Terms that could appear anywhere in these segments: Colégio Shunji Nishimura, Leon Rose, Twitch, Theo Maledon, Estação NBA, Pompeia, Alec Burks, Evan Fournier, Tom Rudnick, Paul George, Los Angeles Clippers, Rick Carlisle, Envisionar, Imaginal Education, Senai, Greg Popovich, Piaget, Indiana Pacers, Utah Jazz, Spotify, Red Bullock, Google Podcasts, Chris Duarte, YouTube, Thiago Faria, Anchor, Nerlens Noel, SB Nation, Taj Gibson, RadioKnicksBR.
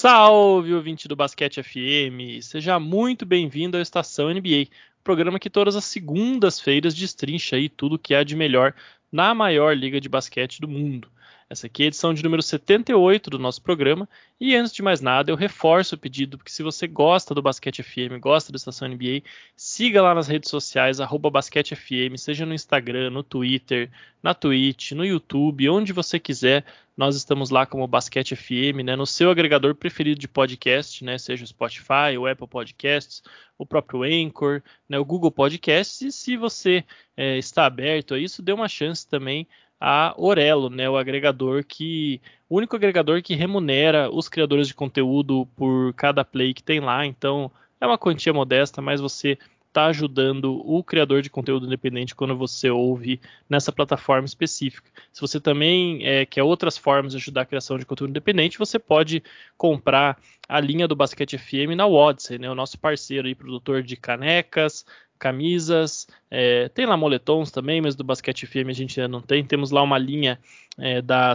Salve, ouvinte do Basquete FM! Seja muito bem-vindo à Estação NBA, programa que todas as segundas-feiras destrincha aí tudo o que há de melhor na maior liga de basquete do mundo. Essa aqui é a edição de número 78 do nosso programa, e antes de mais nada eu reforço o pedido, porque se você gosta do Basquete FM, gosta da Estação NBA, siga lá nas redes sociais, @BasqueteFM, seja no Instagram, no Twitter, na Twitch, no YouTube, onde você quiser. Nós estamos lá como Basquete FM, né, no seu agregador preferido de podcast, né, seja o Spotify, o Apple Podcasts, o próprio Anchor, né, o Google Podcasts. E se você está aberto a isso, dê uma chance também a Orelo, né, o único agregador que remunera os criadores de conteúdo por cada play que tem lá. Então é uma quantia modesta, mas você está ajudando o criador de conteúdo independente quando você ouve nessa plataforma específica. Se você também quer outras formas de ajudar a criação de conteúdo independente, você pode comprar a linha do Basquete FM na Odyssey, né, o nosso parceiro e produtor de canecas, camisas, tem lá moletons também, mas do Basquete FM a gente ainda não tem. Temos lá uma linha da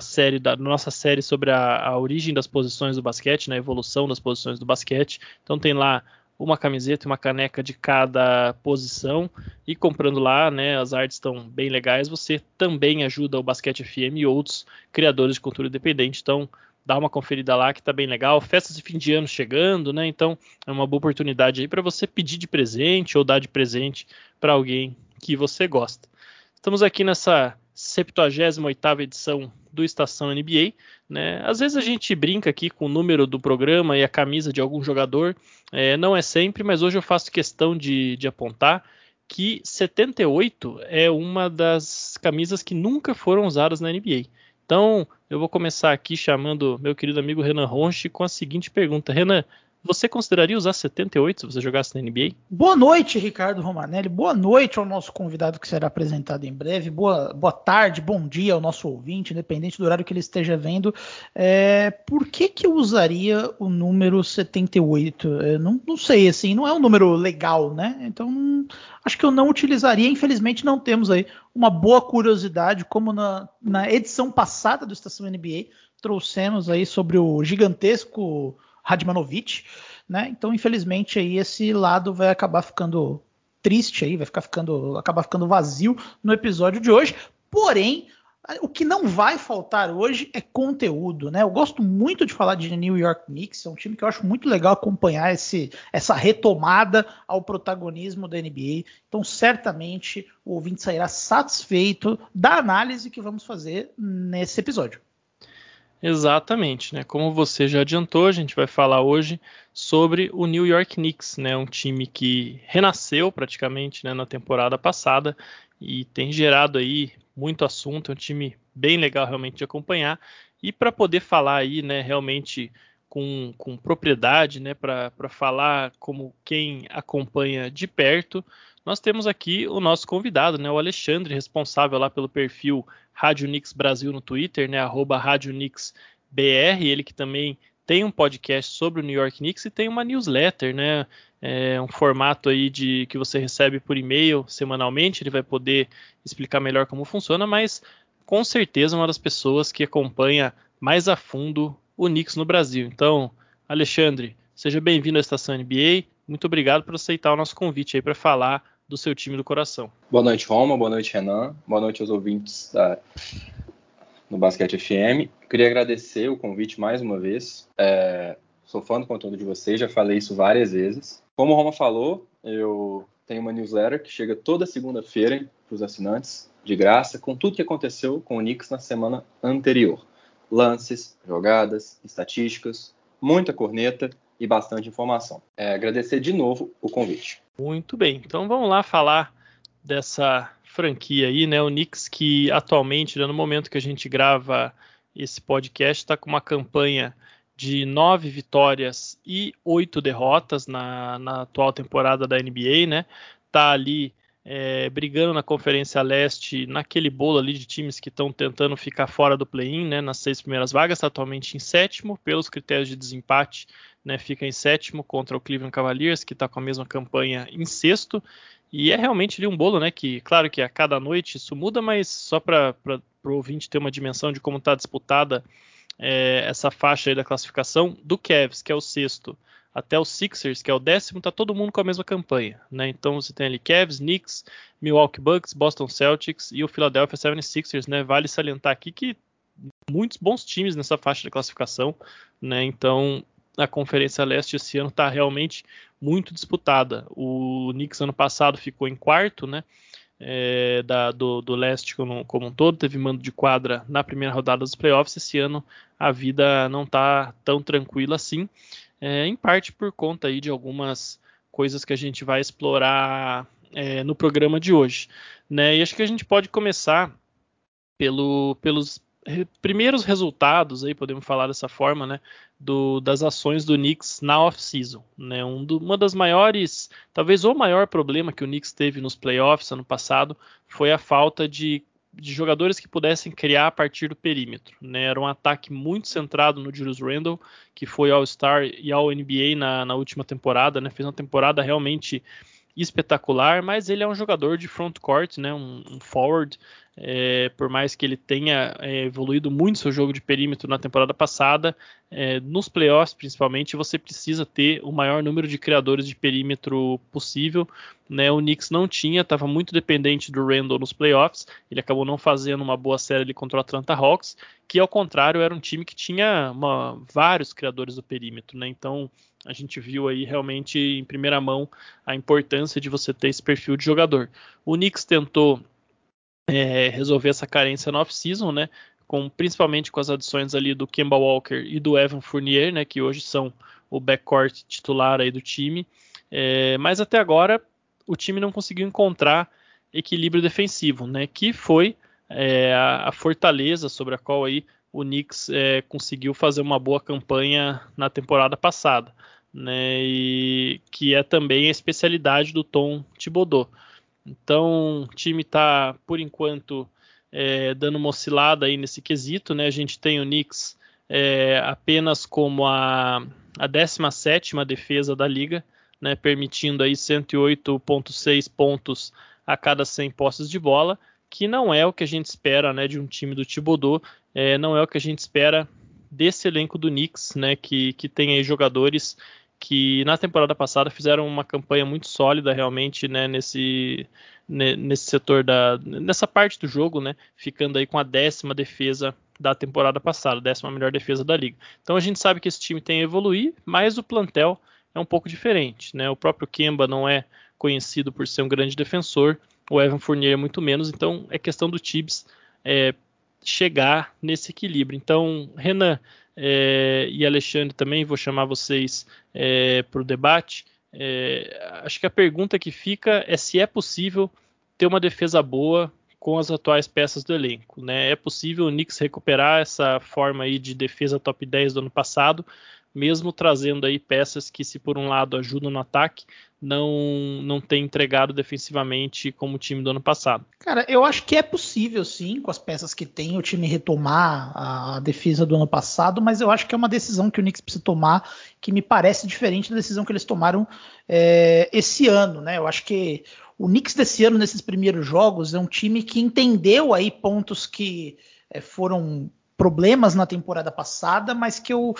nossa série sobre a origem das posições do basquete, né, a evolução das posições do basquete. Então tem lá uma camiseta e uma caneca de cada posição, e comprando lá, né, as artes estão bem legais, você também ajuda o Basquete FM e outros criadores de conteúdo independente. Então dá uma conferida lá que tá bem legal. Festas de fim de ano chegando, né? Então é uma boa oportunidade aí para você pedir de presente ou dar de presente para alguém que você gosta. Estamos aqui nessa 78ª edição do Estação NBA, né? Às vezes a gente brinca aqui com o número do programa e a camisa de algum jogador. Não é sempre, mas hoje eu faço questão de apontar que 78 é uma das camisas que nunca foram usadas na NBA. Então, eu vou começar aqui chamando meu querido amigo Renan Ronchi com a seguinte pergunta. Renan, você consideraria usar 78 se você jogasse na NBA? Boa noite, Ricardo Romanelli. Boa noite ao nosso convidado que será apresentado em breve. Boa tarde, bom dia ao nosso ouvinte, independente do horário que ele esteja vendo. Por que eu usaria o número 78? Não sei, assim, não é um número legal, né? Então, acho que eu não utilizaria. Infelizmente, não temos aí uma boa curiosidade, como na edição passada do Estação NBA, trouxemos aí sobre o gigantesco Radmanovic, né? Então, infelizmente, aí esse lado vai acabar ficando triste, aí vai acabar ficando vazio no episódio de hoje. Porém, o que não vai faltar hoje é conteúdo, né? Eu gosto muito de falar de New York Knicks, é um time que eu acho muito legal acompanhar essa retomada ao protagonismo da NBA. Então, certamente, o ouvinte sairá satisfeito da análise que vamos fazer nesse episódio. Exatamente, né? Como você já adiantou, a gente vai falar hoje sobre o New York Knicks, né? Um time que renasceu praticamente, né, na temporada passada e tem gerado aí muito assunto. É um time bem legal realmente de acompanhar, e para poder falar aí, né, realmente com propriedade, né, para falar como quem acompanha de perto, nós temos aqui o nosso convidado, né, o Alexandre, responsável lá pelo perfil Rádio Knicks Brasil no Twitter, né, @RádioKnicksBR, ele que também tem um podcast sobre o New York Knicks e tem uma newsletter, né, um formato aí que você recebe por e-mail semanalmente. Ele vai poder explicar melhor como funciona, mas com certeza uma das pessoas que acompanha mais a fundo o Knicks no Brasil. Então, Alexandre, seja bem-vindo à Estação NBA, muito obrigado por aceitar o nosso convite aí para falar do seu time do coração. Boa noite, Roma. Boa noite, Renan. Boa noite aos ouvintes do Basquete FM. Queria agradecer o convite mais uma vez. Sou fã do conteúdo de vocês, já falei isso várias vezes. Como o Roma falou, eu tenho uma newsletter que chega toda segunda-feira para os assinantes, de graça, com tudo que aconteceu com o Knicks na semana anterior. Lances, jogadas, estatísticas, muita corneta e bastante informação. Agradecer de novo o convite. Muito bem, então vamos lá falar dessa franquia aí, né? O Knicks, que atualmente, no momento que a gente grava esse podcast, está com uma campanha de 9 vitórias e 8 derrotas na atual temporada da NBA, né? Tá ali brigando na Conferência Leste, naquele bolo ali de times que estão tentando ficar fora do play-in, né, nas 6 primeiras vagas, está atualmente em 7º, pelos critérios de desempate, né, fica em 7º contra o Cleveland Cavaliers, que está com a mesma campanha, em 6º, e é realmente ali um bolo, né, que claro que a cada noite isso muda, mas só para o ouvinte ter uma dimensão de como está disputada essa faixa aí da classificação do Cavs, que é o 6º, até o Sixers, que é o 10º, tá todo mundo com a mesma campanha, né? Então você tem ali Cavs, Knicks, Milwaukee Bucks, Boston Celtics e o Philadelphia 76ers, né? Vale salientar aqui que muitos bons times nessa faixa de classificação, né? Então a Conferência Leste esse ano tá realmente muito disputada. O Knicks ano passado ficou em 4º, né? Do leste como um todo, teve mando de quadra na primeira rodada dos playoffs. Esse ano a vida não está tão tranquila assim, em parte por conta aí de algumas coisas que a gente vai explorar no programa de hoje, né? E acho que a gente pode começar pelos primeiros resultados, aí podemos falar dessa forma, né, das ações do Knicks na off-season, né? Uma das maiores, talvez o maior problema que o Knicks teve nos playoffs ano passado foi a falta de jogadores que pudessem criar a partir do perímetro, né? Era um ataque muito centrado no Julius Randle, que foi All-Star e All-NBA na última temporada, né? Fez uma temporada realmente espetacular, mas ele é um jogador de front court, né? Um forward, por mais que ele tenha evoluído muito seu jogo de perímetro na temporada passada, nos playoffs principalmente você precisa ter o maior número de criadores de perímetro possível, né? O Knicks não tinha, estava muito dependente do Randle nos playoffs, ele acabou não fazendo uma boa série ali contra o Atlanta Hawks, que ao contrário era um time que tinha vários criadores do perímetro, né? Então a gente viu aí realmente em primeira mão a importância de você ter esse perfil de jogador. O Knicks tentou resolver essa carência no off-season, né? Principalmente com as adições ali do Kemba Walker e do Evan Fournier, né? Que hoje são o backcourt titular aí do time. Mas até agora o time não conseguiu encontrar equilíbrio defensivo, né? Que foi a fortaleza sobre a qual aí o Knicks conseguiu fazer uma boa campanha na temporada passada, né? E que é também a especialidade do Tom Thibodeau. Então o time está, por enquanto, dando uma oscilada aí nesse quesito, né? A gente tem o Knicks apenas como a 17ª defesa da liga, né? Permitindo aí 108,6 pontos a cada 100 posses de bola, que não é o que a gente espera, né, de um time do Thibodeau, não é o que a gente espera desse elenco do Knicks, né, que tem aí jogadores que na temporada passada fizeram uma campanha muito sólida realmente, né, nesse setor, nessa parte do jogo, né, ficando aí com a 10ª defesa da temporada passada, 10ª melhor defesa da liga. Então a gente sabe que esse time tem a evoluir, mas o plantel é um pouco diferente, né? O próprio Kemba não é conhecido por ser um grande defensor, o Evan Fournier é muito menos, então é questão do Tibbs chegar nesse equilíbrio. Então, Renan e Alexandre também, vou chamar vocês para o debate. Acho que a pergunta que fica é se é possível ter uma defesa boa com as atuais peças do elenco, né? É possível o Knicks recuperar essa forma aí de defesa top 10 do ano passado, mesmo trazendo aí peças que, se por um lado ajudam no ataque, não tem entregado defensivamente como o time do ano passado? Cara, eu acho que é possível sim, com as peças que tem, o time retomar a defesa do ano passado, mas eu acho que é uma decisão que o Knicks precisa tomar, que me parece diferente da decisão que eles tomaram esse ano, né? Eu acho que o Knicks desse ano, nesses primeiros jogos, é um time que entendeu aí pontos que foram problemas na temporada passada, mas que eu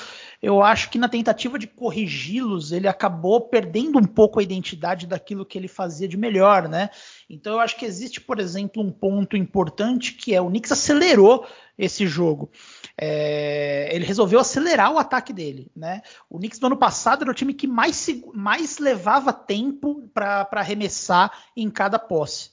acho que na tentativa de corrigi-los, ele acabou perdendo um pouco a identidade daquilo que ele fazia de melhor, né? Então eu acho que existe, por exemplo, um ponto importante que é o Knicks acelerou esse jogo. Ele resolveu acelerar o ataque dele, né? O Knicks no ano passado era o time que mais levava tempo para arremessar em cada posse.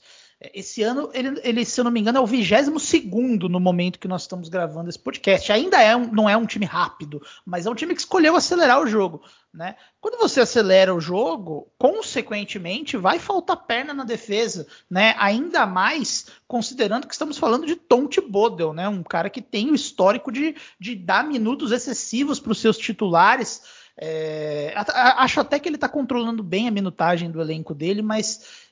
Esse ano, ele, se eu não me engano, é o 22º no momento que nós estamos gravando esse podcast. Ainda não é um time rápido, mas é um time que escolheu acelerar o jogo, né? Quando você acelera o jogo, consequentemente vai faltar perna na defesa, né? Ainda mais considerando que estamos falando de Tom Thibodeau, né? Um cara que tem o histórico de dar minutos excessivos para os seus titulares. Acho até que ele está controlando bem a minutagem do elenco dele, mas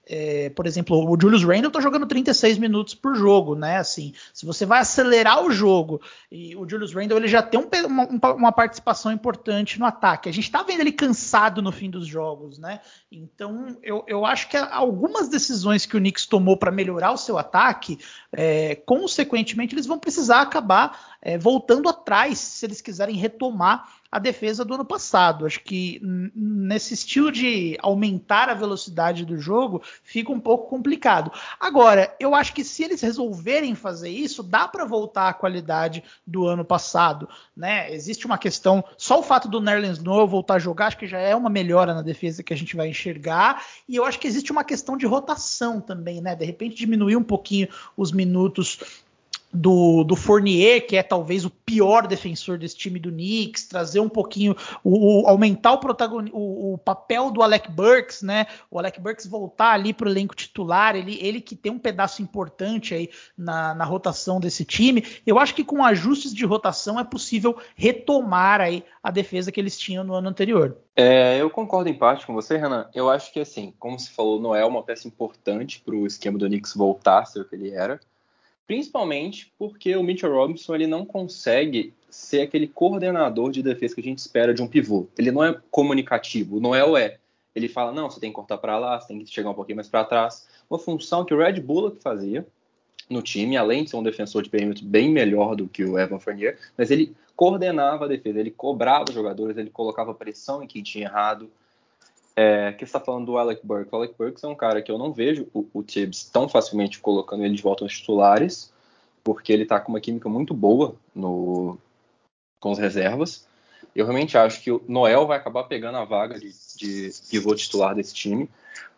por exemplo, o Julius Randle está jogando 36 minutos por jogo, né? Assim, se você vai acelerar o jogo, e o Julius Randle ele já tem uma participação importante no ataque. A gente está vendo ele cansado no fim dos jogos, né? Então eu acho que algumas decisões que o Knicks tomou para melhorar o seu ataque, consequentemente eles vão precisar acabar voltando atrás, se eles quiserem retomar a defesa do ano passado. Acho que nesse estilo de aumentar a velocidade do jogo, fica um pouco complicado. Agora, eu acho que se eles resolverem fazer isso, dá para voltar à qualidade do ano passado, né? Existe uma questão, só o fato do Nerlens Noel voltar a jogar, acho que já é uma melhora na defesa que a gente vai enxergar, e eu acho que existe uma questão de rotação também, né? De repente diminuir um pouquinho os minutos do Fournier, que é talvez o pior defensor desse time do Knicks, trazer um pouquinho, aumentar o papel do Alec Burks, né? O Alec Burks voltar ali para o elenco titular, ele que tem um pedaço importante aí na rotação desse time. Eu acho que com ajustes de rotação é possível retomar aí a defesa que eles tinham no ano anterior. Eu concordo em parte com você, Renan. Eu acho que, assim, como se falou, Noel é uma peça importante para o esquema do Knicks voltar a ser o que ele era. Principalmente porque o Mitchell Robinson ele não consegue ser aquele coordenador de defesa que a gente espera de um pivô. Ele não é comunicativo, o Noel é. Ele fala, não, você tem que cortar para lá, você tem que chegar um pouquinho mais para trás. Uma função que o Red Bullock fazia no time, além de ser um defensor de perímetro bem melhor do que o Evan Fournier, mas ele coordenava a defesa, ele cobrava os jogadores, ele colocava pressão em quem tinha errado. Que você está falando do Alec Burks. O Alec Burks é um cara que eu não vejo o Tibbs tão facilmente colocando ele de volta nos titulares, porque ele está com uma química muito boa com as reservas. Eu realmente acho que o Noel vai acabar pegando a vaga de pivô titular desse time.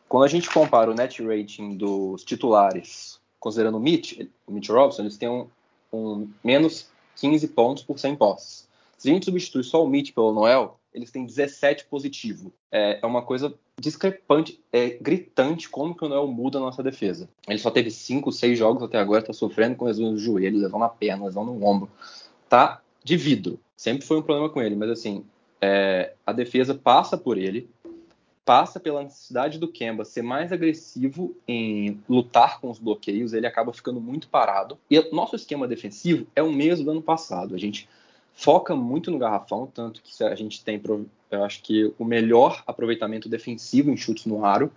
Quando a gente compara o net rating dos titulares, considerando o Mitch Robinson, eles têm um menos 15 pontos por 100 posses. Se a gente substitui só o Mitch pelo Noel, eles têm 17 positivo. É uma coisa discrepante, gritante como que o Noel muda a nossa defesa. Ele só teve 5, 6 jogos até agora, está sofrendo com lesão no joelho, lesão na perna, lesão no ombro. Tá de vidro. Sempre foi um problema com ele, mas assim, a defesa passa por ele, passa pela necessidade do Kemba ser mais agressivo em lutar com os bloqueios, ele acaba ficando muito parado. E o nosso esquema defensivo é o mesmo do ano passado. A gente foca muito no garrafão, tanto que a gente tem, eu acho que, o melhor aproveitamento defensivo em chutes no aro.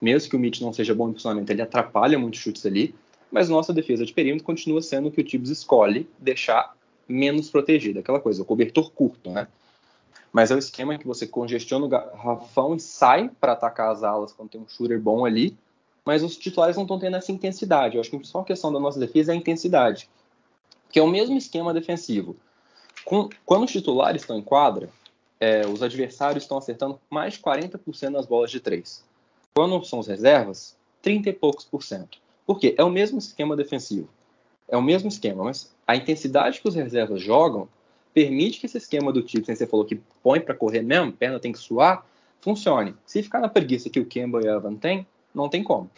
Mesmo que o Mitch não seja bom em posicionamento, ele atrapalha muitos chutes ali. Mas nossa defesa de perímetro continua sendo o que o Tibbs escolhe deixar menos protegida. Aquela coisa, o cobertor curto, né? Mas é o esquema que você congestiona o garrafão e sai para atacar as alas quando tem um shooter bom ali. Mas os titulares não estão tendo essa intensidade. Eu acho que a principal questão da nossa defesa é a intensidade, que é o mesmo esquema defensivo. Quando os titulares estão em quadra, os adversários estão acertando mais de 40% nas bolas de 3. Quando são as reservas, 30 e poucos por cento. Por quê? É o mesmo esquema defensivo. É o mesmo esquema, mas a intensidade que os reservas jogam permite que esse esquema do Tibbs, você falou que põe para correr mesmo, perna tem que suar, funcione. Se ficar na preguiça que o Kemba e a Evan têm, não tem como.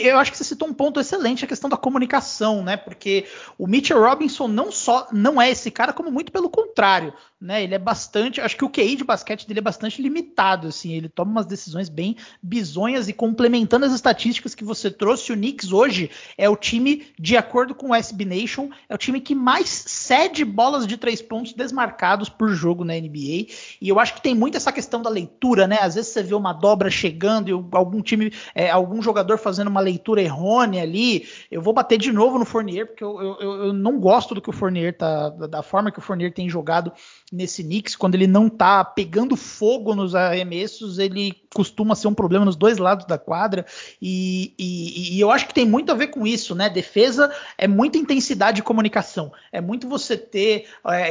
Eu acho que você citou um ponto excelente, a questão da comunicação, né? Porque o Mitchell Robinson não só não é esse cara, como muito pelo contrário, né? Ele é bastante, acho que o QI de basquete dele é bastante limitado, assim, ele toma umas decisões bem bizonhas. E complementando as estatísticas que você trouxe, o Knicks hoje é o time, de acordo com o SB Nation, é o time que mais cede bolas de 3 pontos desmarcados por jogo na NBA, e eu acho que tem muito essa questão da leitura, né? Às vezes você vê uma dobra chegando e algum jogador fazendo uma leitura errônea ali. Eu vou bater de novo no Fournier, porque eu não gosto do que o Fournier tá, da forma que o Fournier tem jogado nesse Knicks. Quando ele não tá pegando fogo nos arremessos, ele costuma ser um problema nos dois lados da quadra, e eu acho que tem muito a ver com isso, né? Defesa é muita intensidade de comunicação, é muito você ter,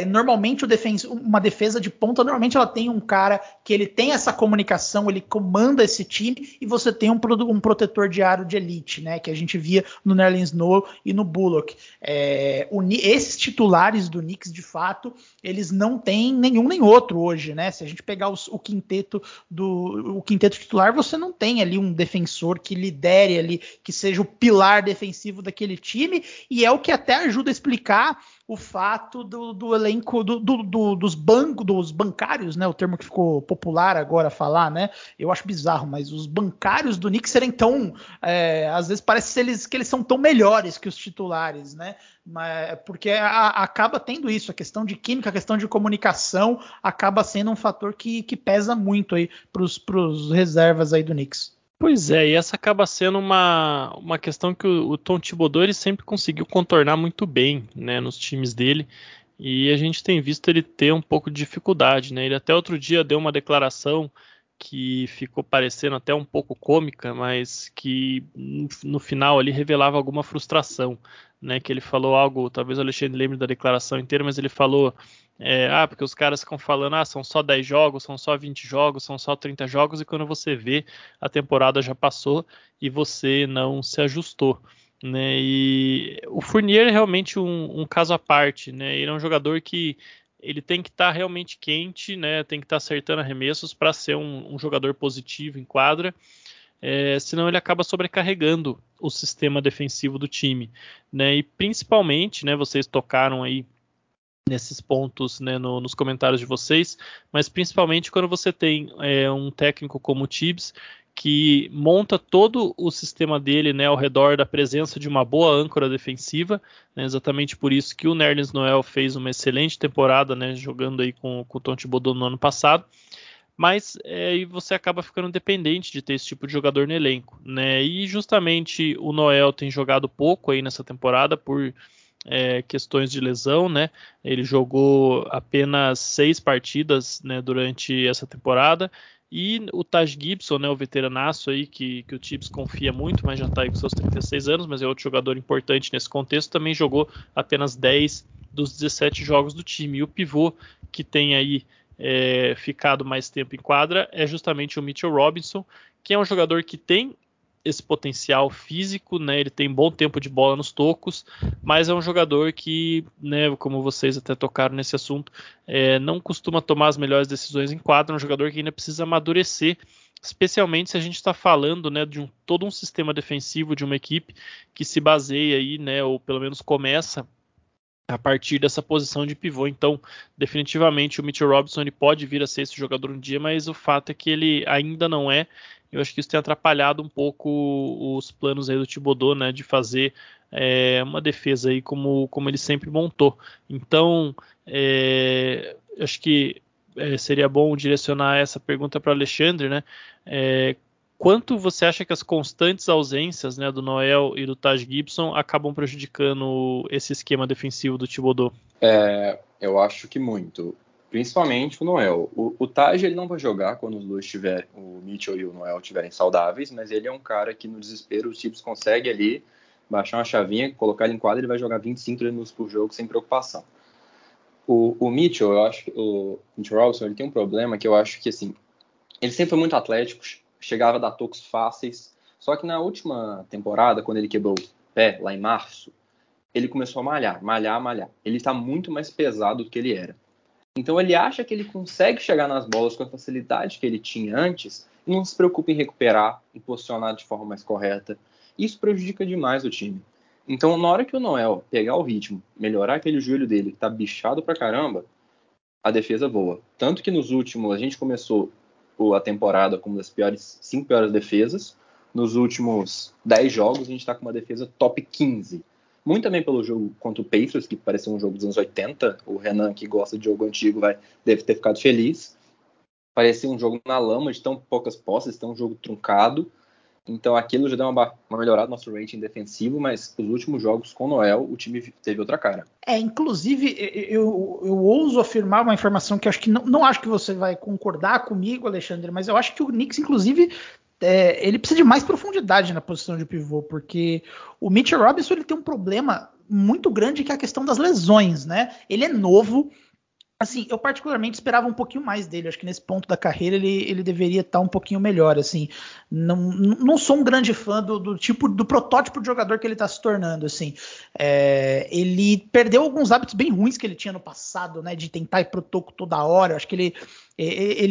normalmente uma defesa de ponta, normalmente ela tem um cara que ele tem essa comunicação, ele comanda esse time, e você tem um protetor de aro de elite, né, que a gente via no Nerlens Noel e no Bullock. Esses titulares do Knicks, de fato, eles não têm nenhum nem outro hoje, né? Se a gente pegar o quinteto titular, você não tem ali um defensor que lidere ali, que seja o pilar defensivo daquele time, e é o que até ajuda a explicar o fato do elenco dos bancários, né? O termo que ficou popular agora falar, né? Eu acho bizarro, mas os bancários do Knicks serem tão, às vezes parece que eles são tão melhores que os titulares, né? Mas, porque acaba tendo isso, a questão de química, a questão de comunicação acaba sendo um fator que pesa muito aí pros reservas aí do Knicks. Pois é, e essa acaba sendo uma questão que o Tom Thibodeau sempre conseguiu contornar muito bem, né, nos times dele. E a gente tem visto ele ter um pouco de dificuldade, né? Ele até outro dia deu uma declaração que ficou parecendo até um pouco cômica, mas que no final ali revelava alguma frustração, né? Que ele falou algo, talvez o Alexandre lembre da declaração inteira, mas ele falou, porque os caras ficam falando, são só 10 jogos, são só 20 jogos, são só 30 jogos, e quando você vê, a temporada já passou e você não se ajustou, né? E o Fournier é realmente um caso à parte, né? Ele é um jogador que ele tem que estar realmente quente, né? Tem que estar acertando arremessos para ser um jogador positivo em quadra, senão ele acaba sobrecarregando o sistema defensivo do time, né? E principalmente, né, vocês tocaram aí nesses pontos, né, nos comentários de vocês, mas principalmente quando você tem um técnico como o Tibbs, que monta todo o sistema dele, né, ao redor da presença de uma boa âncora defensiva, né, exatamente por isso que o Nerlens Noel fez uma excelente temporada, né, jogando aí com o Tom Thibodeau no ano passado, mas você acaba ficando dependente de ter esse tipo de jogador no elenco, né, e justamente o Noel tem jogado pouco aí nessa temporada por questões de lesão, né? Ele jogou apenas 6 partidas, né, durante essa temporada. E o Taj Gibson, né, o veteranaço aí que o Tibbs confia muito, mas já está aí com seus 36 anos, mas é outro jogador importante nesse contexto, também jogou apenas 10 dos 17 jogos do time. E o pivô que tem aí ficado mais tempo em quadra é justamente o Mitchell Robinson, que é um jogador que tem esse potencial físico, né, ele tem bom tempo de bola nos tocos, mas é um jogador que, né, como vocês até tocaram nesse assunto, não costuma tomar as melhores decisões em quadra, é um jogador que ainda precisa amadurecer, especialmente se a gente está falando, né, de todo um sistema defensivo de uma equipe que se baseia aí, né, ou pelo menos começa a partir dessa posição de pivô. Então, definitivamente, o Mitchell Robinson ele pode vir a ser esse jogador um dia, mas o fato é que ele ainda não é. Eu acho que isso tem atrapalhado um pouco os planos aí do Thibodeau, né, de fazer uma defesa aí como ele sempre montou. Então, acho que seria bom direcionar essa pergunta para o Alexandre, né? Quanto você acha que as constantes ausências, né, do Noel e do Taj Gibson acabam prejudicando esse esquema defensivo do Thibodeau? Eu acho que muito. Principalmente o Noel. O Taj ele não vai jogar quando os dois tiverem, o Mitchell e o Noel estiverem saudáveis, mas ele é um cara que no desespero os Tibbs consegue ali baixar uma chavinha, colocar ele em quadra, ele vai jogar 25 minutos por jogo sem preocupação. O Mitchell, eu acho que o Mitchell Robinson, ele tem um problema que eu acho que assim, ele sempre foi muito atlético, chegava a dar tocos fáceis, só que na última temporada, quando ele quebrou o pé, lá em março, ele começou a malhar. Ele está muito mais pesado do que ele era. Então ele acha que ele consegue chegar nas bolas com a facilidade que ele tinha antes e não se preocupa em recuperar, em posicionar de forma mais correta. Isso prejudica demais o time. Então na hora que o Noel pegar o ritmo, melhorar aquele joelho dele que tá bichado pra caramba, a defesa voa. Tanto que nos últimos, a gente começou a temporada com uma das 5 piores defesas. Nos últimos 10 jogos a gente tá com uma defesa top 15. Muito também pelo jogo contra o Pacers, que pareceu um jogo dos anos 80. O Renan, que gosta de jogo antigo, deve ter ficado feliz. Parecia um jogo na lama, de tão poucas posses, tão um jogo truncado. Então aquilo já deu uma melhorada no nosso rating defensivo, mas os últimos jogos com o Noel, o time teve outra cara. Inclusive, eu ouso afirmar uma informação que acho que não acho que você vai concordar comigo, Alexandre, mas eu acho que o Knicks, inclusive... ele precisa de mais profundidade na posição de pivô, porque o Mitchell Robinson ele tem um problema muito grande que é a questão das lesões, né? Ele é novo, assim, eu particularmente esperava um pouquinho mais dele, acho que nesse ponto da carreira ele deveria estar um pouquinho melhor, assim, não sou um grande fã do protótipo de jogador que ele está se tornando, assim, ele perdeu alguns hábitos bem ruins que ele tinha no passado, né, de tentar ir pro toco toda hora, acho que ele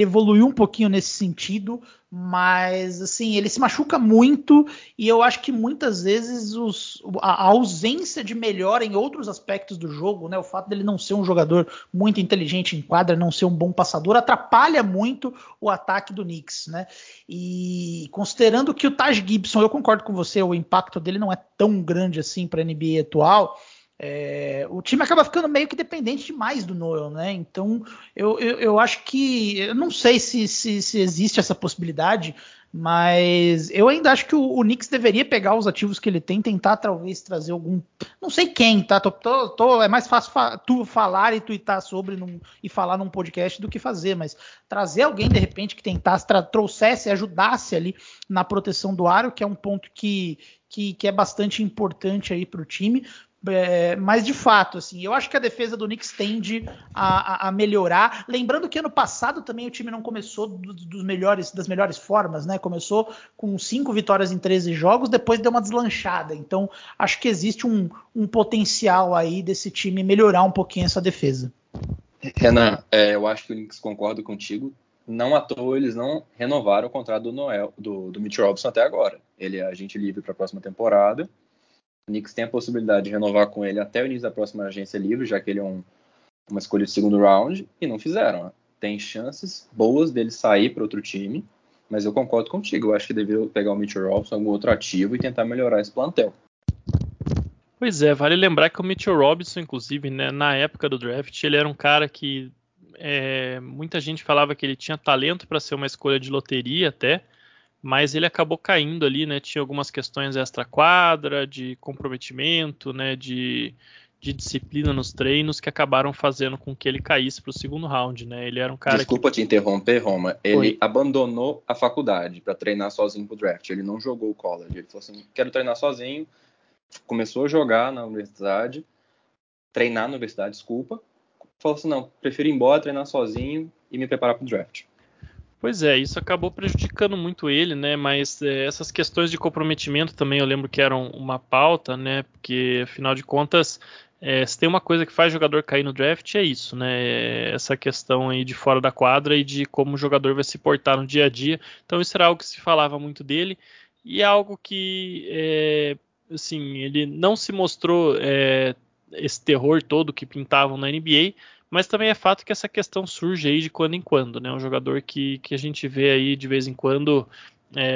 evoluiu um pouquinho nesse sentido, mas assim, ele se machuca muito e eu acho que muitas vezes a ausência de melhora em outros aspectos do jogo, né, o fato dele não ser um jogador muito inteligente em quadra, não ser um bom passador, atrapalha muito o ataque do Knicks, né? E considerando que o Taj Gibson, eu concordo com você, o impacto dele não é tão grande assim para a NBA atual. O time acaba ficando meio que dependente demais do Noel, né? Então eu acho que eu não sei se existe essa possibilidade, Mas eu ainda acho que o Knicks deveria pegar os ativos que ele tem, tentar talvez trazer algum... Não sei quem, tá? É mais fácil tu falar e tuitar sobre e falar num podcast do que fazer, mas trazer alguém, de repente, que tentasse, trouxesse, ajudasse ali na proteção do aro, que é um ponto que é bastante importante aí pro time. Mas de fato, assim, eu acho que a defesa do Knicks tende a melhorar, lembrando que ano passado também o time não começou das melhores formas, né? Começou com 5 vitórias em 13 jogos, depois deu uma deslanchada, então acho que existe um potencial aí desse time melhorar um pouquinho essa defesa. Renan, eu acho que o Knicks concorda contigo. Não à toa eles não renovaram o contrato do Mitchell Robinson até agora. Ele é agente livre para a próxima temporada. O Knicks tem a possibilidade de renovar com ele até o início da próxima agência livre, já que ele é uma escolha de segundo round, e não fizeram. Tem chances boas dele sair para outro time, mas eu concordo contigo. Eu acho que deveria pegar o Mitchell Robinson, algum outro ativo, e tentar melhorar esse plantel. Pois é, vale lembrar que o Mitchell Robinson, inclusive, né, na época do draft, ele era um cara que muita gente falava que ele tinha talento para ser uma escolha de loteria até, mas ele acabou caindo ali, né? Tinha algumas questões extra-quadra, de comprometimento, né? De disciplina nos treinos, que acabaram fazendo com que ele caísse para o segundo round, né? Ele era um cara... Desculpa te interromper, Roma. Ele abandonou a faculdade para treinar sozinho pro draft. Ele não jogou o college. Ele falou assim, quero treinar sozinho. Começou a jogar na universidade. Treinar na universidade, desculpa. Falou assim, não, prefiro ir embora, treinar sozinho e me preparar pro draft. Pois é, isso acabou prejudicando muito ele, né? Mas essas questões de comprometimento também eu lembro que eram uma pauta, né? Porque, afinal de contas, se tem uma coisa que faz jogador cair no draft é isso, né? Essa questão aí de fora da quadra e de como o jogador vai se portar no dia a dia. Então isso era algo que se falava muito dele e algo que, assim, ele não se mostrou esse terror todo que pintavam na NBA, mas também é fato que essa questão surge aí de quando em quando, né? Um jogador que a gente vê aí de vez em quando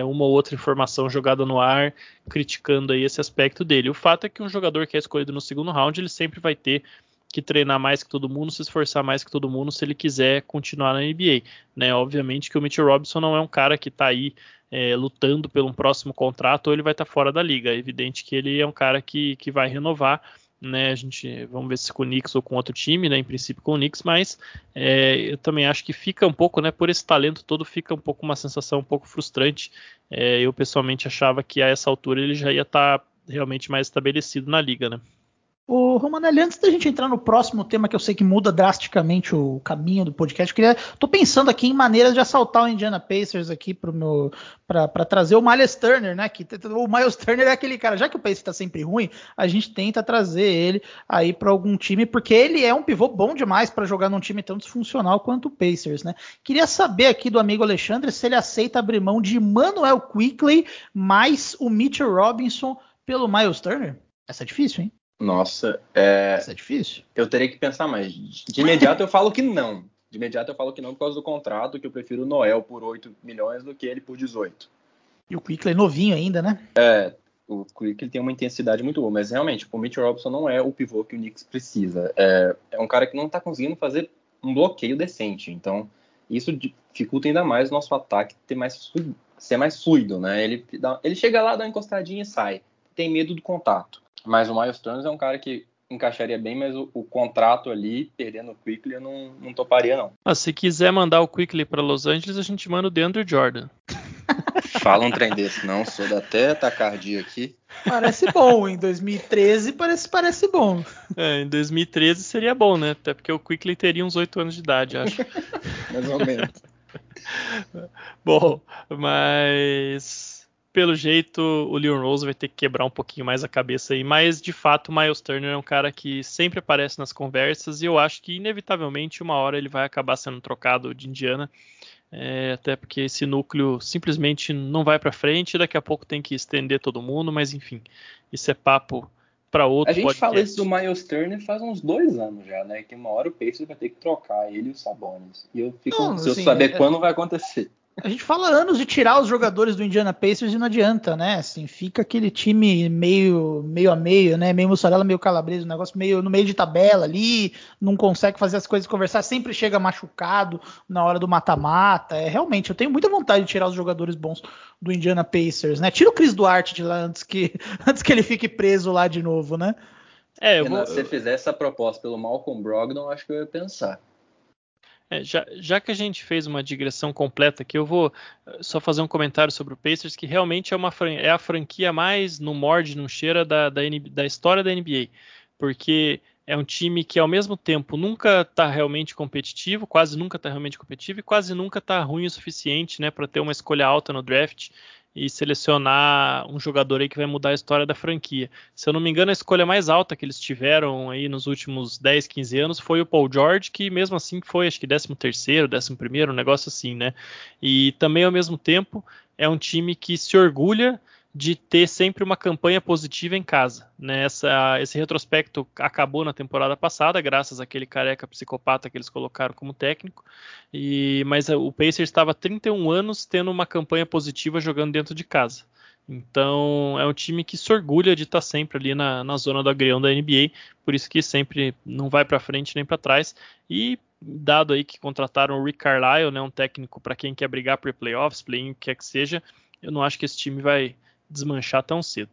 uma ou outra informação jogada no ar, criticando aí esse aspecto dele. O fato é que um jogador que é escolhido no segundo round, ele sempre vai ter que treinar mais que todo mundo, se esforçar mais que todo mundo, se ele quiser continuar na NBA, né? Obviamente que o Mitchell Robinson não é um cara que está aí lutando pelo um próximo contrato, ou ele vai estar fora da liga. É evidente que ele é um cara que vai renovar, né? A gente, vamos ver se com o Knicks ou com outro time, né? Em princípio com o Knicks, mas eu também acho que fica um pouco, né, por esse talento todo, fica um pouco uma sensação um pouco frustrante. Eu pessoalmente achava que a essa altura ele já ia estar realmente mais estabelecido na liga, né? Ô, Romanelli, antes da gente entrar no próximo tema, que eu sei que muda drasticamente o caminho do podcast, tô pensando aqui em maneiras de assaltar o Indiana Pacers aqui para trazer o Miles Turner, né? O Miles Turner é aquele cara, já que o Pacers tá sempre ruim, a gente tenta trazer ele aí para algum time, porque ele é um pivô bom demais para jogar num time tão disfuncional quanto o Pacers, né? Queria saber aqui do amigo Alexandre se ele aceita abrir mão de Immanuel Quickley mais o Mitchell Robinson pelo Miles Turner. Essa é difícil, hein? Nossa, isso é difícil? Eu teria que pensar mais. De imediato eu falo que não. De imediato eu falo que não por causa do contrato, que eu prefiro o Noel por 8 milhões do que ele por 18. E o Quickley é novinho ainda, né? O Quickley tem uma intensidade muito boa, mas realmente, o Mitchell Robinson não é o pivô que o Knicks precisa. É um cara que não tá conseguindo fazer um bloqueio decente, então isso dificulta ainda mais o nosso ataque ser mais fluido, né? Ele chega lá, dá uma encostadinha e sai. Tem medo do contato. Mas o Miles Turner é um cara que encaixaria bem, mas o contrato ali, perdendo o Quickley, eu não toparia, não. Se quiser mandar o Quickley para Los Angeles, a gente manda o DeAndre Jordan. Fala um trem desse, não, sou da até tacardia aqui. Parece bom, em 2013 parece bom. Em 2013 seria bom, né? Até porque o Quickley teria uns 8 anos de idade, acho. Mais ou menos. Bom, mas... Pelo jeito, o Leon Rose vai ter que quebrar um pouquinho mais a cabeça aí, mas de fato o Miles Turner é um cara que sempre aparece nas conversas e eu acho que inevitavelmente uma hora ele vai acabar sendo trocado de Indiana, até porque esse núcleo simplesmente não vai para frente, daqui a pouco tem que estender todo mundo, mas enfim, isso é papo para outro podcast. A gente fala isso do Miles Turner faz uns 2 anos já, né, que uma hora o Pacers vai ter que trocar ele e o Sabonis, e eu fico ansioso saber quando vai acontecer. A gente fala anos de tirar os jogadores do Indiana Pacers e não adianta, né? Assim, fica aquele time meio a meio, né? Meio mussarela, meio calabresa, um negócio meio no meio de tabela ali, não consegue fazer as coisas conversar, sempre chega machucado na hora do mata-mata. É, realmente, eu tenho muita vontade de tirar os jogadores bons do Indiana Pacers, né? Tira o Chris Duarte de lá antes que ele fique preso lá de novo, né? É, se fizer essa proposta pelo Malcolm Brogdon, acho que eu ia pensar. É, já que a gente fez uma digressão completa aqui, eu vou só fazer um comentário sobre o Pacers, que realmente é a franquia mais no morde, não cheira da história da NBA, porque é um time que ao mesmo tempo nunca está realmente competitivo, quase nunca está realmente competitivo e quase nunca está ruim o suficiente, né, para ter uma escolha alta no draft e selecionar um jogador aí que vai mudar a história da franquia. Se eu não me engano, a escolha mais alta que eles tiveram aí nos últimos 10, 15 anos foi o Paul George, que mesmo assim foi, acho que 13º, 11º, um negócio assim, né? E também, ao mesmo tempo, é um time que se orgulha de ter sempre uma campanha positiva em casa, né? Esse retrospecto acabou na temporada passada, graças àquele careca psicopata que eles colocaram como técnico, mas o Pacers estava há 31 anos tendo uma campanha positiva jogando dentro de casa. Então é um time que se orgulha de estar sempre ali na zona do agrião da NBA, por isso que sempre não vai para frente nem para trás. E dado aí que contrataram o Rick Carlisle, né, um técnico para quem quer brigar por playoffs, play-in, o que é que seja, eu não acho que esse time vai desmanchar tão cedo.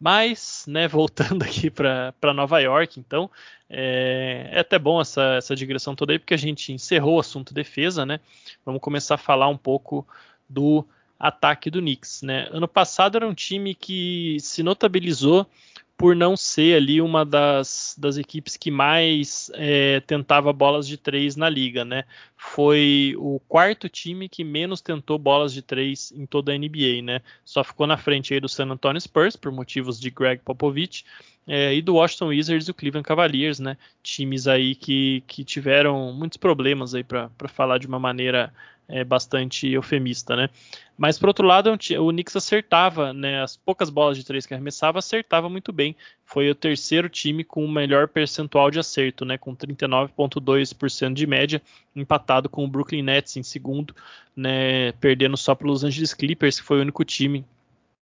Mas, né, voltando aqui para Nova York, então, é até bom essa digressão toda aí, porque a gente encerrou o assunto defesa, né? Vamos começar a falar um pouco do ataque do Knicks, né? Ano passado era um time que se notabilizou por não ser ali uma das equipes que mais tentava bolas de três na liga, né? Foi o quarto time que menos tentou bolas de três em toda a NBA, né? Só ficou na frente aí do San Antonio Spurs, por motivos de Greg Popovich, e do Washington Wizards e do Cleveland Cavaliers, né? Times aí que tiveram muitos problemas aí, para falar de uma maneira bastante eufemista, né? Mas, por outro lado, o Knicks acertava, né? As poucas bolas de três que arremessava, acertava muito bem. Foi o terceiro time com o melhor percentual de acerto, né? Com 39,2% de média, empatado com o Brooklyn Nets em segundo, né? Perdendo só para o Los Angeles Clippers, que foi o único time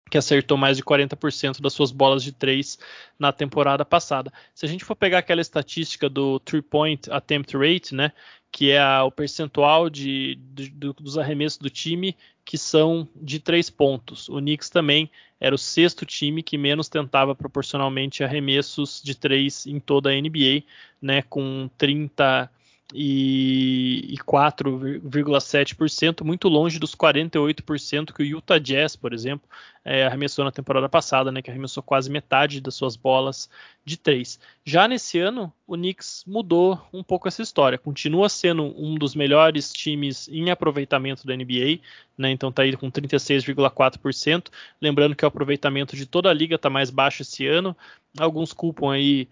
que acertou mais de 40% das suas bolas de 3 na temporada passada. Se a gente for pegar aquela estatística do 3-point attempt rate, né, que é o percentual dos arremessos do time que são de 3 pontos. O Knicks também era o sexto time que menos tentava proporcionalmente arremessos de 3 em toda a NBA, né, com 34,7%, muito longe dos 48% que o Utah Jazz, por exemplo, arremessou na temporada passada, né, que arremessou quase metade das suas bolas de 3. Já nesse ano, o Knicks mudou um pouco essa história, continua sendo um dos melhores times em aproveitamento da NBA, né, então está aí com 36,4%, lembrando que o aproveitamento de toda a liga está mais baixo esse ano. Alguns culpam aí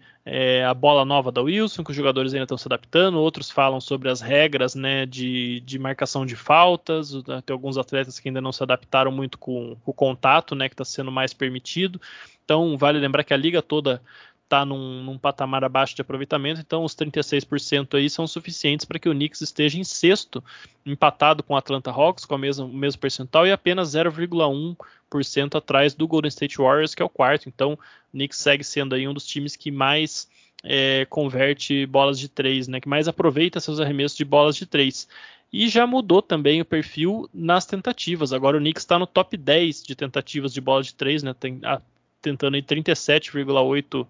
a bola nova da Wilson, que os jogadores ainda estão se adaptando, outros falam sobre as regras, né, de marcação de faltas, tem alguns atletas que ainda não se adaptaram muito com o contato, né, que está sendo mais permitido. Então vale lembrar que a liga toda está num patamar abaixo de aproveitamento, então os 36% aí são suficientes para que o Knicks esteja em sexto, empatado com o Atlanta Hawks, com o mesmo percentual, e apenas 0,1% atrás do Golden State Warriors, que é o quarto. Então o Knicks segue sendo aí um dos times que mais converte bolas de 3, né, que mais aproveita seus arremessos de bolas de 3. E já mudou também o perfil nas tentativas. Agora o Knicks está no top 10 de tentativas de bola de 3, né, tentando em 37,8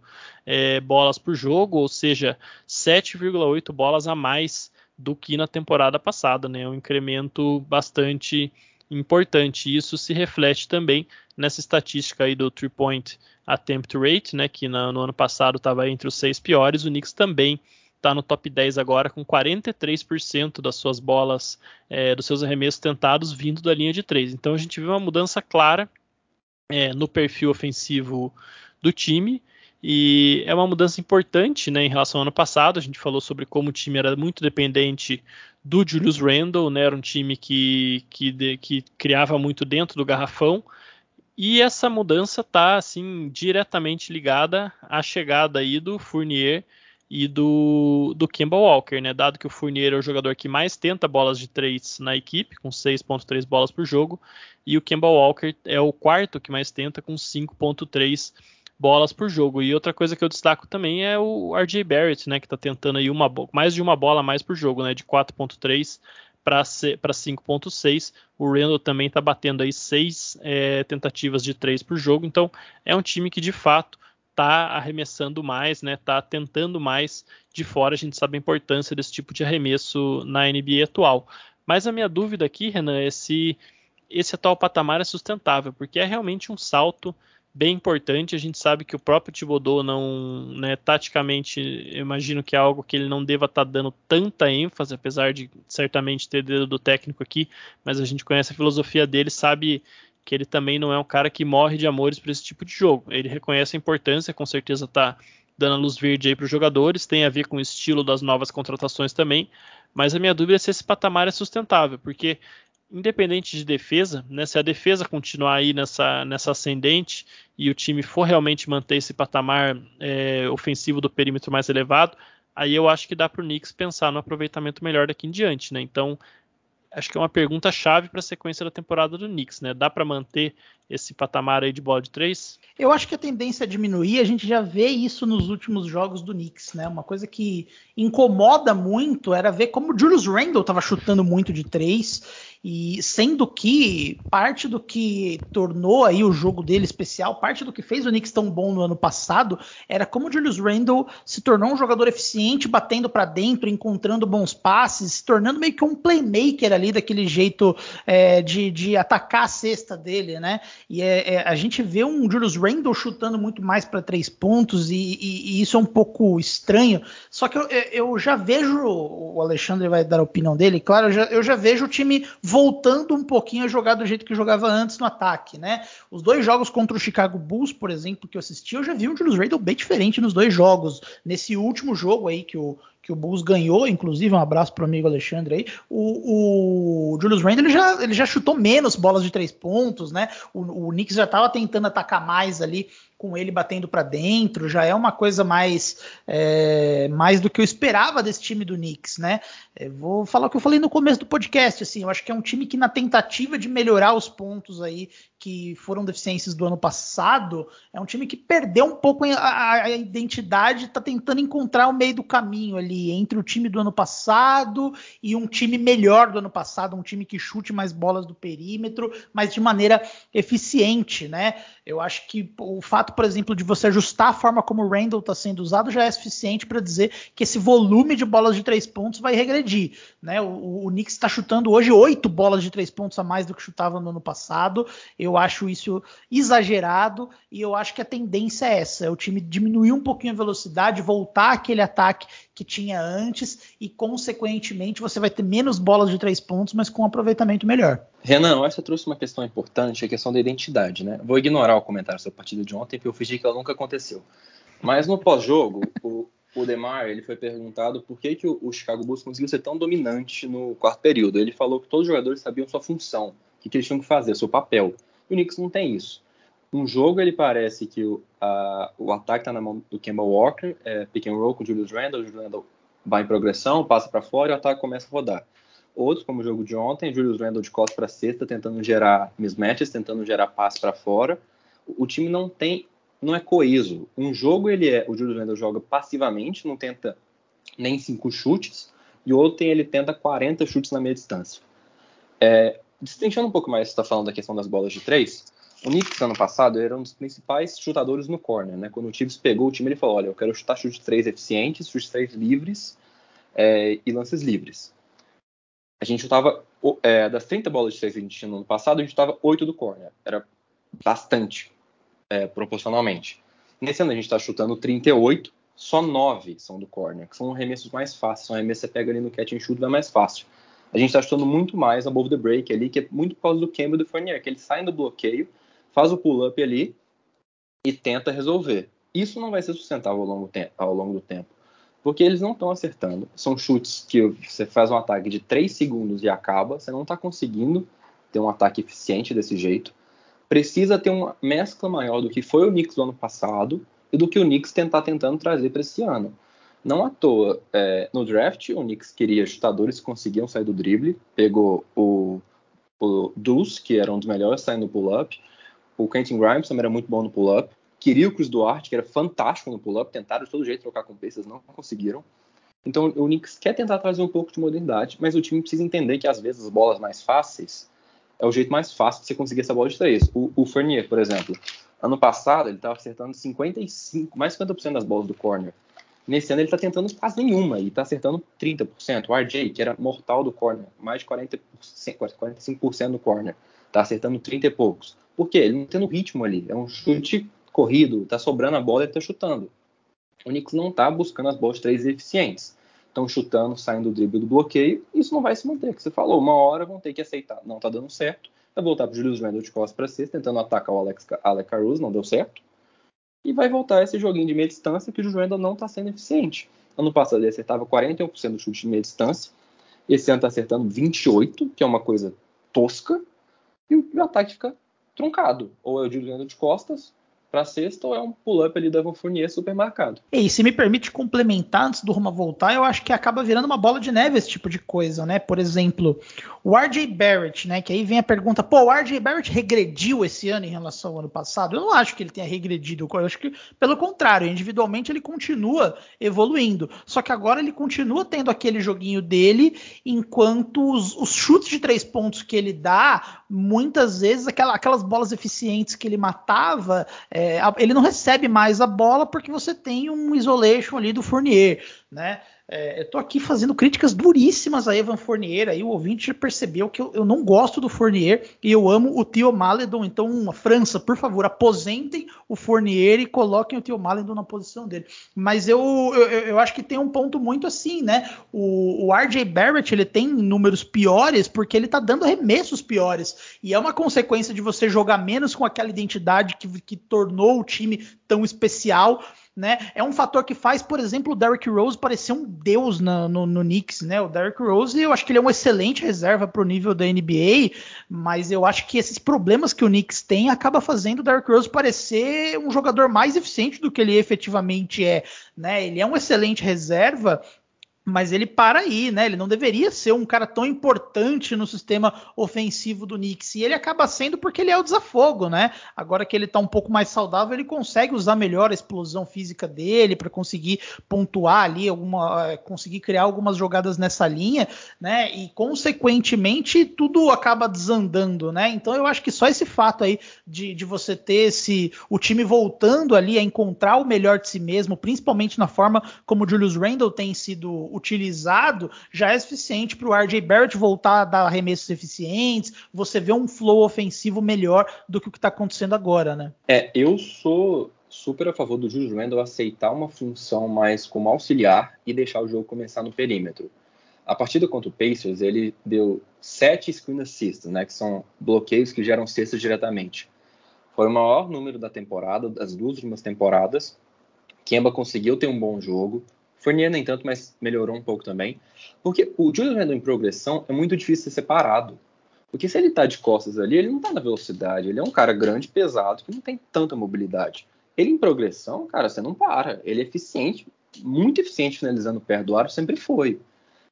bolas por jogo, ou seja, 7,8 bolas a mais do que na temporada passada, né? Um incremento bastante importante. Isso se reflete também nessa estatística aí do 3-point attempt rate, né, que no ano passado estava entre os 6 piores. O Knicks também está no top 10 agora, com 43% das suas bolas, dos seus arremessos tentados vindo da linha de 3. Então a gente vê uma mudança clara no perfil ofensivo do time, e é uma mudança importante, né, em relação ao ano passado. A gente falou sobre como o time era muito dependente do Julius Randle, né, era um time que criava muito dentro do garrafão, e essa mudança está assim, diretamente ligada à chegada aí do Fournier e do Kemba Walker, né? Dado que o Fournier é o jogador que mais tenta bolas de 3 na equipe, com 6.3 bolas por jogo, e o Kemba Walker é o quarto que mais tenta, com 5.3 bolas por jogo. E outra coisa que eu destaco também é o RJ Barrett, né, que está tentando aí mais de uma bola a mais por jogo, né, de 4.3 para 5.6. O Randle também está batendo aí 6 tentativas de 3 por jogo. Então é um time que de fato está arremessando mais, né? Está tentando mais de fora. A gente sabe a importância desse tipo de arremesso na NBA atual. Mas a minha dúvida aqui, Renan, é se esse atual patamar é sustentável, porque é realmente um salto bem importante. A gente sabe que o próprio Thibodeau não, né, taticamente, imagino que é algo que ele não deva estar dando tanta ênfase, apesar de certamente ter dedo do técnico aqui, mas a gente conhece a filosofia dele, sabe que ele também não é um cara que morre de amores para esse tipo de jogo. Ele reconhece a importância, com certeza está dando a luz verde aí para os jogadores, tem a ver com o estilo das novas contratações também, mas a minha dúvida é se esse patamar é sustentável, porque independente de defesa, né, se a defesa continuar aí nessa ascendente e o time for realmente manter esse patamar ofensivo do perímetro mais elevado, aí eu acho que dá para o Knicks pensar no aproveitamento melhor daqui em diante, né? Então acho que é uma pergunta-chave para a sequência da temporada do Knicks, né? Dá para manter esse patamar aí de bola de 3? Eu acho que a tendência é diminuir, a gente já vê isso nos últimos jogos do Knicks, né? Uma coisa que incomoda muito era ver como o Julius Randle estava chutando muito de 3, e sendo que parte do que tornou aí o jogo dele especial, parte do que fez o Knicks tão bom no ano passado, era como o Julius Randle se tornou um jogador eficiente, batendo para dentro, encontrando bons passes, se tornando meio que um playmaker ali daquele jeito de atacar a cesta dele, né? E a gente vê um Julius Randle chutando muito mais para 3 pontos e isso é um pouco estranho. Só que eu já vejo, o Alexandre vai dar a opinião dele, claro, eu já vejo o time voltando um pouquinho a jogar do jeito que jogava antes no ataque, né? Os 2 jogos contra o Chicago Bulls, por exemplo, que eu assisti, eu já vi um Julius Randle bem diferente nos 2 jogos. Nesse último jogo aí que o Bulls ganhou, inclusive, um abraço pro amigo Alexandre aí, o Julius Randle ele já chutou menos bolas de 3 pontos, né? O Knicks já estava tentando atacar mais ali, com ele batendo para dentro, já é uma coisa mais do que eu esperava desse time do Knicks, né? Eu vou falar o que eu falei no começo do podcast, assim, eu acho que é um time que na tentativa de melhorar os pontos aí, que foram deficiências do ano passado, é um time que perdeu um pouco a identidade, está tentando encontrar o meio do caminho ali, entre o time do ano passado e um time melhor do ano passado, um time que chute mais bolas do perímetro, mas de maneira eficiente, né? Eu acho que o fato, por exemplo, de você ajustar a forma como o Randle está sendo usado já é suficiente para dizer que esse volume de bolas de 3 pontos vai regredir, né? O Knicks está chutando hoje 8 bolas de 3 pontos a mais do que chutava no ano passado. Eu acho isso exagerado e eu acho que a tendência é essa, é o time diminuir um pouquinho a velocidade, voltar aquele ataque que tinha antes e consequentemente você vai ter menos bolas de 3 pontos, mas com um aproveitamento melhor. Renan, eu acho que você trouxe uma questão importante, a questão da identidade, né? Vou ignorar o comentário sobre a partida de ontem, porque eu fingi que ela nunca aconteceu. Mas no pós-jogo, o DeMar, ele foi perguntado por que o Chicago Bulls conseguiu ser tão dominante no quarto período. Ele falou que todos os jogadores sabiam sua função, o que eles tinham que fazer, seu papel. E o Knicks não tem isso. Um jogo, ele parece que o ataque está na mão do Kemba Walker, pick and roll com o Julius Randle, o Julius Randle vai em progressão, passa para fora e o ataque começa a rodar. Outros, como o jogo de ontem, Julius Randle de costas para cesta, tentando gerar mismatches, tentando gerar passe para fora. O time não é coeso. Um jogo, o Julius Randle joga passivamente, não tenta nem 5 chutes, e outro ele tenta 40 chutes na meia distância. Destrinchando um pouco mais, você está falando da questão das bolas de 3, o Knicks, ano passado, era um dos principais chutadores no corner, né? Quando o Tibbs pegou o time, ele falou, olha, eu quero chutar chute de 3 eficientes, chute de 3 livres e lances livres. A gente chutava, das 30 bolas de 3 que a gente tinha no ano passado, a gente chutava 8 do corner. Era bastante, proporcionalmente. Nesse ano a gente está chutando 38, só 9 são do corner, que são arremessos mais fáceis, são arremessos que você pega ali no catch and shoot, vai mais fácil. A gente está chutando muito mais above the break ali, que é muito por causa do Kemba e do Fournier, que eles saem do bloqueio, faz o pull-up ali e tenta resolver. Isso não vai ser sustentável ao longo do tempo, porque eles não estão acertando. São chutes que você faz um ataque de 3 segundos e acaba, você não está conseguindo ter um ataque eficiente desse jeito. Precisa ter uma mescla maior do que foi o Knicks do ano passado e do que o Knicks está tentando trazer para esse ano. Não à toa, no draft, o Knicks queria chutadores que conseguiam sair do drible. Pegou o Dulce, que era um dos melhores saindo do pull-up. O Quentin Grimes também era muito bom no pull-up. Queria o Chris Duarte, que era fantástico no pull-up. Tentaram de todo jeito trocar com o Pacers, não conseguiram. Então o Knicks quer tentar trazer um pouco de modernidade, mas o time precisa entender que às vezes as bolas mais fáceis é o jeito mais fácil de você conseguir essa bola de três. O Fournier, por exemplo, ano passado ele estava acertando 55%, mais 50% das bolas do corner. Nesse ano ele está tentando quase nenhuma e está acertando 30%. O RJ, que era mortal do corner, mais de 40%, 45% do corner, está acertando 30 e poucos. Por quê? Ele não tem no ritmo ali. É um chute corrido, está sobrando a bola e ele está chutando. O Knicks não está buscando as bolas de três eficientes. Estão chutando, saindo do drible do bloqueio. Isso não vai se manter, que você falou. Uma hora vão ter que aceitar. Não está dando certo. Vai voltar para o Julius Randle de costas para sexta, tentando atacar o Alec Caruso. Não deu certo. E vai voltar esse joguinho de meia distância que o Julius Randle não está sendo eficiente. Ano passado ele acertava 41% do chute de meia distância. Esse ano está acertando 28%, que é uma coisa tosca. E o ataque fica truncado. Ou é o Julius Randle de costas para sexta, ou é um pull-up ali do Evan Fournier super marcado. E se me permite complementar antes do Roma voltar, eu acho que acaba virando uma bola de neve esse tipo de coisa, né? Por exemplo, o RJ Barrett, né? Que aí vem a pergunta, pô, o RJ Barrett regrediu esse ano em relação ao ano passado? Eu não acho que ele tenha regredido, eu acho que pelo contrário, individualmente ele continua evoluindo, só que agora ele continua tendo aquele joguinho dele, enquanto os chutes de 3 pontos que ele dá, muitas vezes aquelas bolas eficientes que ele matava, ele não recebe mais a bola porque você tem um isolation ali do Fournier, né? Eu tô aqui fazendo críticas duríssimas a Evan Fournier, aí o ouvinte já percebeu que eu não gosto do Fournier e eu amo o Theo Maledon, então a França, por favor, aposentem o Fournier e coloquem o Theo Maledon na posição dele, mas eu acho que tem um ponto muito assim, né, o RJ Barrett, ele tem números piores porque ele tá dando arremessos piores, e é uma consequência de você jogar menos com aquela identidade que tornou o time tão especial, né? É um fator que faz, por exemplo, o Derrick Rose parecer um deus no Knicks, né? O Derrick Rose, eu acho que ele é uma excelente reserva para o nível da NBA, mas eu acho que esses problemas que o Knicks tem acaba fazendo o Derrick Rose parecer um jogador mais eficiente do que ele efetivamente é, né? Ele é um excelente reserva, mas ele para aí, né? Ele não deveria ser um cara tão importante no sistema ofensivo do Knicks. E ele acaba sendo porque ele é o desafogo, né? Agora que ele tá um pouco mais saudável, ele consegue usar melhor a explosão física dele para conseguir pontuar ali, conseguir criar algumas jogadas nessa linha, né? E, consequentemente, tudo acaba desandando, né? Então, eu acho que só esse fato aí de você ter o time voltando ali a encontrar o melhor de si mesmo, principalmente na forma como o Julius Randle tem sido utilizado, já é suficiente para o RJ Barrett voltar a dar arremessos eficientes, você vê um flow ofensivo melhor do que o que está acontecendo agora, né? Eu sou super a favor do Julius Randle aceitar uma função mais como auxiliar e deixar o jogo começar no perímetro. A partida contra o Pacers, ele deu 7 screen assists, né, que são bloqueios que geram cestas diretamente. Foi o maior número da temporada, das 2 últimas temporadas. Kemba conseguiu ter um bom jogo, Fournier, nem tanto, mas melhorou um pouco também. Porque o Julius Randle em progressão é muito difícil ser separado. Porque se ele tá de costas ali, ele não tá na velocidade. Ele é um cara grande, pesado, que não tem tanta mobilidade. Ele em progressão, cara, você não para. Ele é eficiente, muito eficiente finalizando perto do aro, sempre foi.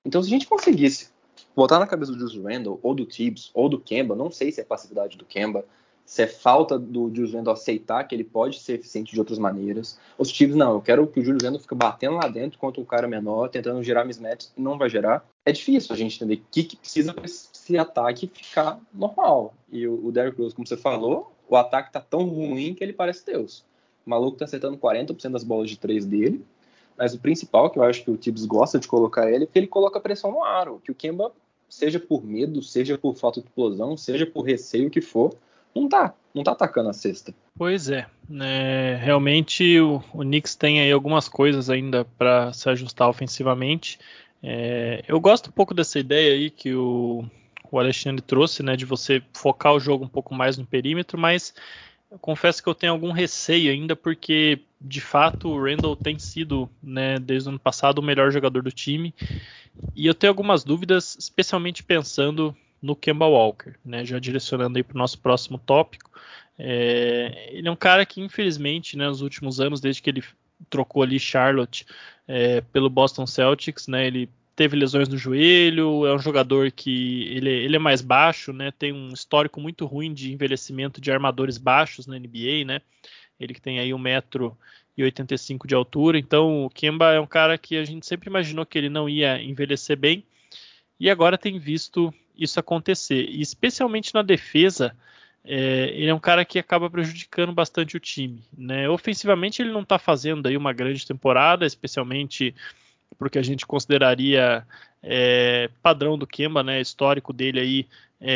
Então, se a gente conseguisse botar na cabeça do Julius Randle, ou do Tibbs, ou do Kemba, não sei se é passividade do Kemba, se é falta do Julius Randle aceitar que ele pode ser eficiente de outras maneiras. Os times, não, eu quero que o Julius Randle fique batendo lá dentro contra um cara menor, tentando gerar mismatch, e não vai gerar. É difícil a gente entender o que precisa para esse ataque ficar normal. E o Derrick Rose, como você falou, o ataque tá tão ruim que ele parece Deus. O maluco tá acertando 40% das bolas de 3 dele, mas o principal, que eu acho que o Tibbs gosta de colocar ele, é porque ele coloca pressão no aro, que o Kemba, seja por medo, seja por falta de explosão, seja por receio, o que for, não tá atacando a cesta. Pois é, realmente o Knicks tem aí algumas coisas ainda para se ajustar ofensivamente. Eu gosto um pouco dessa ideia aí que o Alexandre trouxe, né, de você focar o jogo um pouco mais no perímetro, mas eu confesso que eu tenho algum receio ainda, porque de fato o Randle tem sido, né, desde o ano passado, o melhor jogador do time, e eu tenho algumas dúvidas, especialmente pensando no Kemba Walker, né, já direcionando aí para o nosso próximo tópico. Ele é um cara que, infelizmente, né, nos últimos anos, desde que ele trocou ali Charlotte pelo Boston Celtics, né? Ele teve lesões no joelho, é um jogador que ele é mais baixo, né? Tem um histórico muito ruim de envelhecimento de armadores baixos na NBA, né? Ele que tem aí 1,85 m de altura, então o Kemba é um cara que a gente sempre imaginou que ele não ia envelhecer bem, e agora tem visto isso acontecer, e especialmente na defesa, ele é um cara que acaba prejudicando bastante o time, né? Ofensivamente ele não está fazendo aí uma grande temporada, especialmente porque a gente consideraria padrão do Kemba, né, histórico dele aí,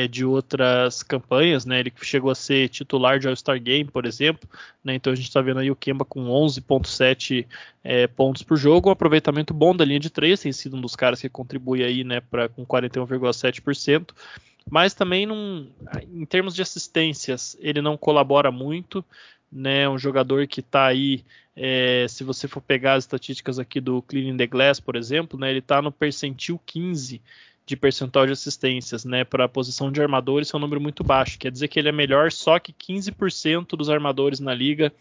de outras campanhas, né, ele chegou a ser titular de All-Star Game, por exemplo, né, então a gente está vendo aí o Kemba com 11,7 pontos por jogo, um aproveitamento bom da linha de 3, tem sido um dos caras que contribui aí, né, com 41,7%, mas também em termos de assistências ele não colabora muito, né, um jogador que está aí, se você for pegar as estatísticas aqui do Cleaning the Glass, por exemplo, né, ele está no percentil 15 de percentual de assistências, né, para a posição de armadores, é um número muito baixo, quer dizer que ele é melhor só que 15% dos armadores na liga,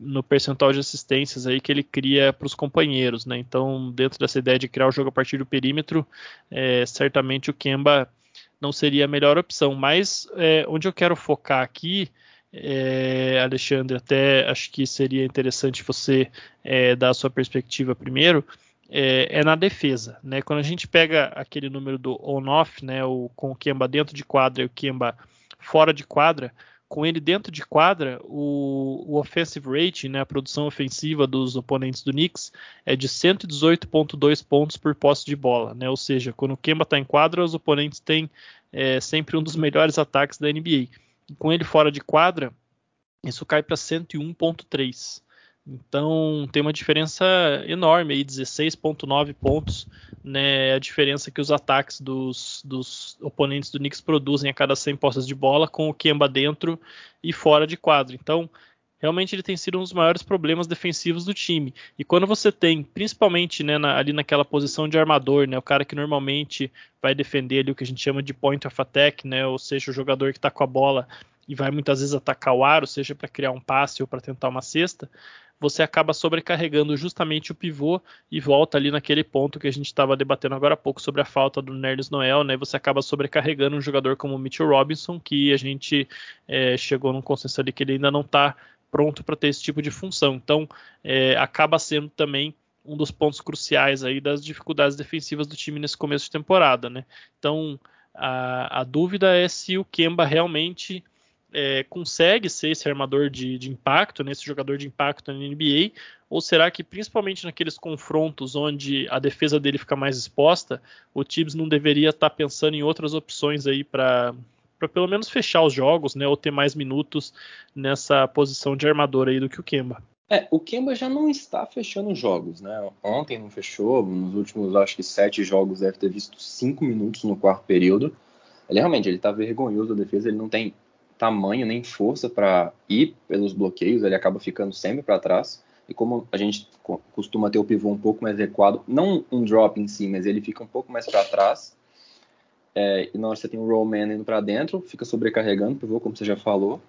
no percentual de assistências aí que ele cria para os companheiros, né, então dentro dessa ideia de criar o jogo a partir do perímetro, certamente o Kemba não seria a melhor opção, mas onde eu quero focar aqui, Alexandre, até acho que seria interessante você dar a sua perspectiva primeiro, na defesa, né? Quando a gente pega aquele número do on-off, né, com o Kemba dentro de quadra e o Kemba fora de quadra, com ele dentro de quadra, o offensive rating, né, a produção ofensiva dos oponentes do Knicks é de 118,2 pontos por posse de bola, né? Ou seja, quando o Kemba está em quadra, os oponentes têm sempre um dos melhores ataques da NBA. Com ele fora de quadra, isso cai para 101,3. Então tem uma diferença enorme, aí 16,9 pontos, né, a diferença que os ataques dos oponentes do Knicks produzem a cada 100 posses de bola, com o Kemba dentro e fora de quadra. Então realmente ele tem sido um dos maiores problemas defensivos do time. E quando você tem, principalmente, né, ali naquela posição de armador, né, o cara que normalmente vai defender ali o que a gente chama de point of attack, né, ou seja, o jogador que está com a bola e vai muitas vezes atacar o aro, seja para criar um passe ou para tentar uma cesta, você acaba sobrecarregando justamente o pivô e volta ali naquele ponto que a gente estava debatendo agora há pouco sobre a falta do Nerlens Noel, né? Você acaba sobrecarregando um jogador como o Mitchell Robinson, que a gente chegou num consenso ali que ele ainda não está pronto para ter esse tipo de função. Então acaba sendo também um dos pontos cruciais aí das dificuldades defensivas do time nesse começo de temporada, né? Então a dúvida é se o Kemba realmente consegue ser esse armador de impacto, né, esse jogador de impacto na NBA, ou será que principalmente naqueles confrontos onde a defesa dele fica mais exposta, o Tibbs não deveria estar pensando em outras opções aí para pelo menos fechar os jogos, né, ou ter mais minutos nessa posição de armador aí do que o Kemba? O Kemba já não está fechando jogos, né? Ontem não fechou, nos últimos acho que 7 jogos deve ter visto 5 minutos no quarto período. Ele realmente está vergonhoso da defesa, ele não tem tamanho nem força para ir pelos bloqueios, ele acaba ficando sempre para trás, e como a gente costuma ter o pivô um pouco mais recuado, não um drop em si, mas ele fica um pouco mais para trás, e na hora você tem o Roman indo para dentro, fica sobrecarregando o pivô, como você já falou,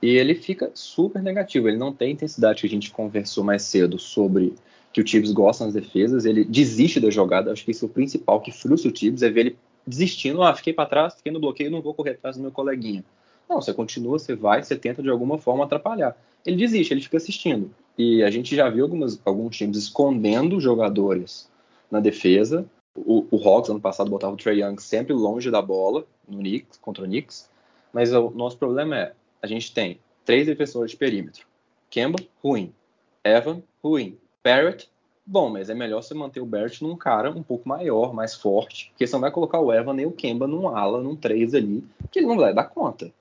e ele fica super negativo, ele não tem a intensidade que a gente conversou mais cedo sobre que o Tibbs gosta nas defesas, ele desiste da jogada, acho que isso é o principal que frustra o Tibbs, é ver ele desistindo, fiquei para trás, fiquei no bloqueio, não vou correr atrás do meu coleguinha. Não, você continua, você vai, você tenta de alguma forma atrapalhar. Ele desiste, ele fica assistindo. E a gente já viu alguns times escondendo jogadores na defesa. O Hawks, ano passado, botava o Trae Young sempre longe da bola, contra o Knicks. Mas o nosso problema é, a gente tem 3 defensores de perímetro. Kemba, ruim. Evan, ruim. Barrett, bom, mas é melhor você manter o Barrett num cara um pouco maior, mais forte, porque você não vai colocar o Evan nem o Kemba num ala, num 3 ali, que ele não vai dar conta.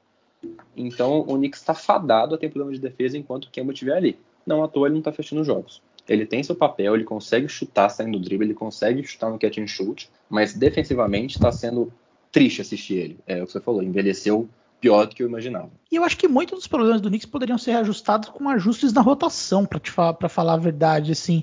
Então o Knicks está fadado a ter problema de defesa enquanto o Kemba estiver ali. Não à toa ele não está fechando os jogos. Ele tem seu papel, ele consegue chutar saindo do drible, ele consegue chutar no catch and shoot, mas defensivamente está sendo triste assistir ele. É o que você falou, envelheceu pior do que eu imaginava. E eu acho que muitos dos problemas do Knicks poderiam ser ajustados com ajustes na rotação, para falar a verdade. Assim,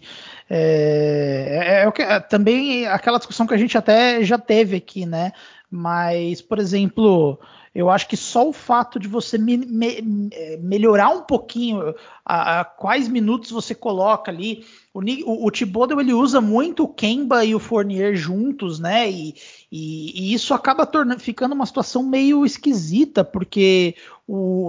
também aquela discussão que a gente até já teve aqui, né? Mas, por exemplo, Eu acho que só o fato de você melhorar um pouquinho a quais minutos você coloca ali. O Thibodeau, ele usa muito o Kemba e o Fournier juntos, né? E isso acaba ficando uma situação meio esquisita, porque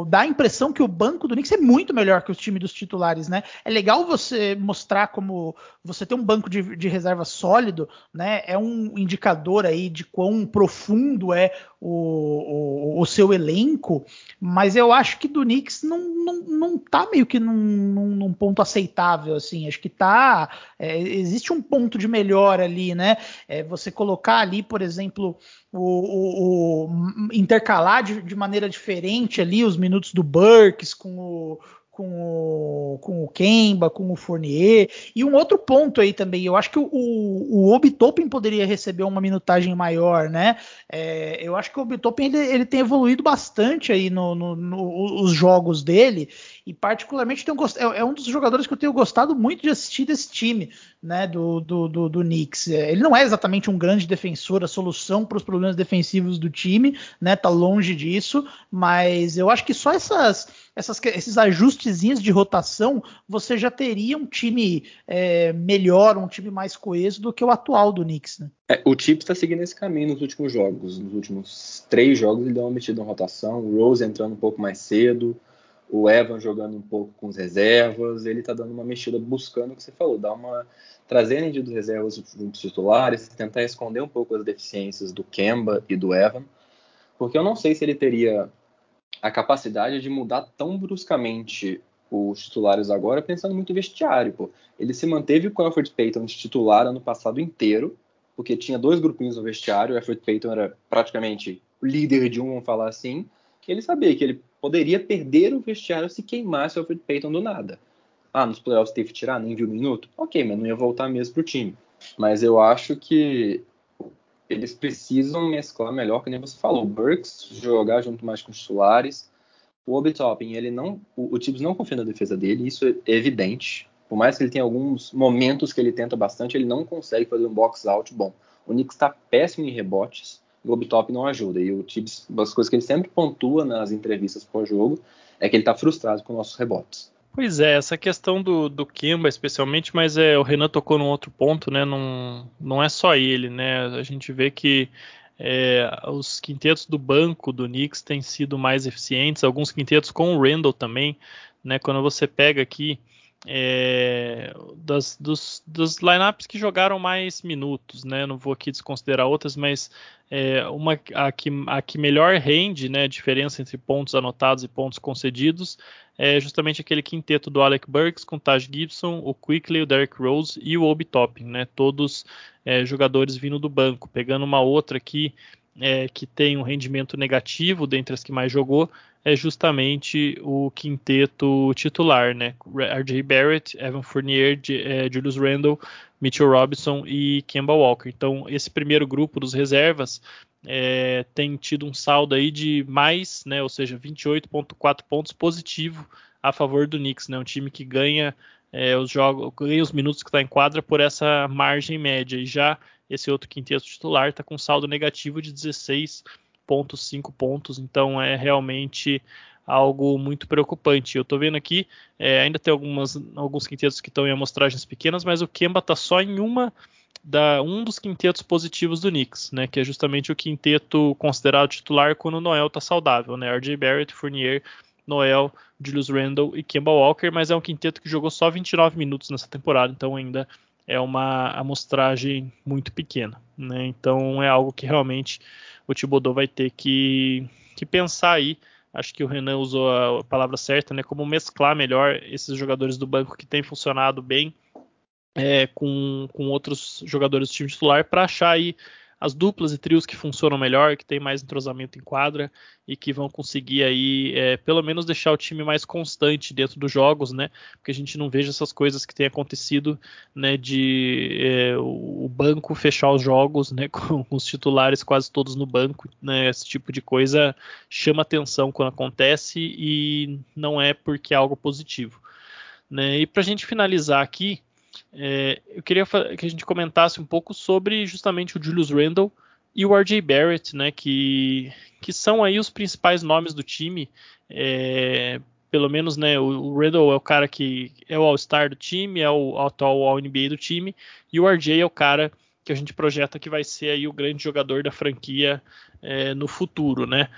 dá a impressão que o banco do Knicks é muito melhor que o time dos titulares, né? É legal você mostrar como você tem um banco de reserva sólido, né? É um indicador aí de quão profundo é o seu elenco, mas eu acho que do Knicks não tá meio que num ponto aceitável, assim. Acho que existe um ponto de melhora ali, né? Você colocar ali, por exemplo, intercalar de maneira diferente ali os minutos do Burks com o Kemba, com o Fournier. E um outro ponto aí também, eu acho que o Obi Toppin poderia receber uma minutagem maior, né? Eu acho que o Obi Toppin ele tem evoluído bastante aí nos jogos dele, e particularmente é um dos jogadores que eu tenho gostado muito de assistir desse time, né, do Knicks. Ele não é exatamente um grande defensor, a solução para os problemas defensivos do time, né, tá longe disso, mas eu acho que só esses ajustezinhos de rotação, você já teria um time melhor, um time mais coeso do que o atual do Knicks, né? O Tips está seguindo esse caminho nos últimos jogos. Nos últimos 3 jogos ele deu uma metida na rotação, o Rose entrando um pouco mais cedo, o Evan jogando um pouco com as reservas, ele está dando uma mexida buscando o que você falou, trazer a energia dos reservas dos titulares, tentar esconder um pouco as deficiências do Kemba e do Evan, porque eu não sei se ele teria a capacidade de mudar tão bruscamente os titulares agora, pensando muito em vestiário, pô. Ele se manteve com o Elfrid Payton de titular ano passado inteiro, porque tinha 2 grupinhos no vestiário, o Elfrid Payton era praticamente líder de um, vamos falar assim, que ele sabia que ele poderia perder o vestiário se queimasse o Elfrid Payton do nada. Ah, nos playoffs teve que tirar, nem viu um minuto? Ok, mas não ia voltar mesmo pro time. Mas eu acho que eles precisam mesclar melhor, que nem você falou. O Burks jogar junto mais com os titulares. O Obi Toppin, o Tibbs não confia na defesa dele, isso é evidente. Por mais que ele tenha alguns momentos que ele tenta bastante, ele não consegue fazer um box-out bom. O Knicks está péssimo em rebotes, o Obi Toppin não ajuda. E o Tibbs, as coisas que ele sempre pontua nas entrevistas pós-jogo, é que ele está frustrado com nossos rebotes. Pois é, essa questão do Kemba especialmente, mas o Renan tocou num outro ponto, né? Não é só ele, né? A gente vê que os quintetos do banco do Knicks têm sido mais eficientes, alguns quintetos com o Randle também, né? Quando você pega aqui dos lineups que jogaram mais minutos, né? Não vou aqui desconsiderar outras, mas a que melhor rende, né, a diferença entre pontos anotados e pontos concedidos é justamente aquele quinteto do Alec Burks com o Taj Gibson, o Quickley, o Derrick Rose e o Obi Toppin, né? Todos jogadores vindo do banco. Pegando uma outra aqui que tem um rendimento negativo dentre as que mais jogou, é justamente o quinteto titular, né? RJ Barrett, Evan Fournier, Julius Randle, Mitchell Robinson e Kemba Walker. Então, esse primeiro grupo dos reservas tem tido um saldo aí de mais, né? Ou seja, 28,4 pontos positivo a favor do Knicks, né? Um time que ganha os minutos que está em quadra por essa margem média. E já esse outro quinteto titular está com saldo negativo de 16,5 pontos, então é realmente algo muito preocupante. Eu tô vendo aqui, ainda tem alguns quintetos que estão em amostragens pequenas, mas o Kemba tá só em um dos quintetos positivos do Knicks, né, que é justamente o quinteto considerado titular quando o Noel tá saudável, né, RJ Barrett, Fournier, Noel, Julius Randle e Kemba Walker, mas é um quinteto que jogou só 29 minutos nessa temporada, então ainda é uma amostragem muito pequena, né, então é algo que realmente o Thibodeau vai ter que pensar aí. Acho que o Renan usou a palavra certa, né? Como mesclar melhor esses jogadores do banco que têm funcionado bem com outros jogadores do time titular para achar aí as duplas e trios que funcionam melhor, que tem mais entrosamento em quadra e que vão conseguir aí, pelo menos deixar o time mais constante dentro dos jogos, né? Porque a gente não veja essas coisas que tem acontecido, né? De o banco fechar os jogos, né? Com os titulares quase todos no banco, né? Esse tipo de coisa chama atenção quando acontece e não é porque é algo positivo, né? E para a gente finalizar aqui, eu queria que a gente comentasse um pouco sobre justamente o Julius Randle, e o RJ Barrett, né, que são aí os principais nomes do time. Pelo menos, né, o Randle é o cara que é o All-Star do time, é o atual All-NBA do time, e o RJ é o cara que a gente projeta que vai ser aí o grande jogador da franquia no futuro, né?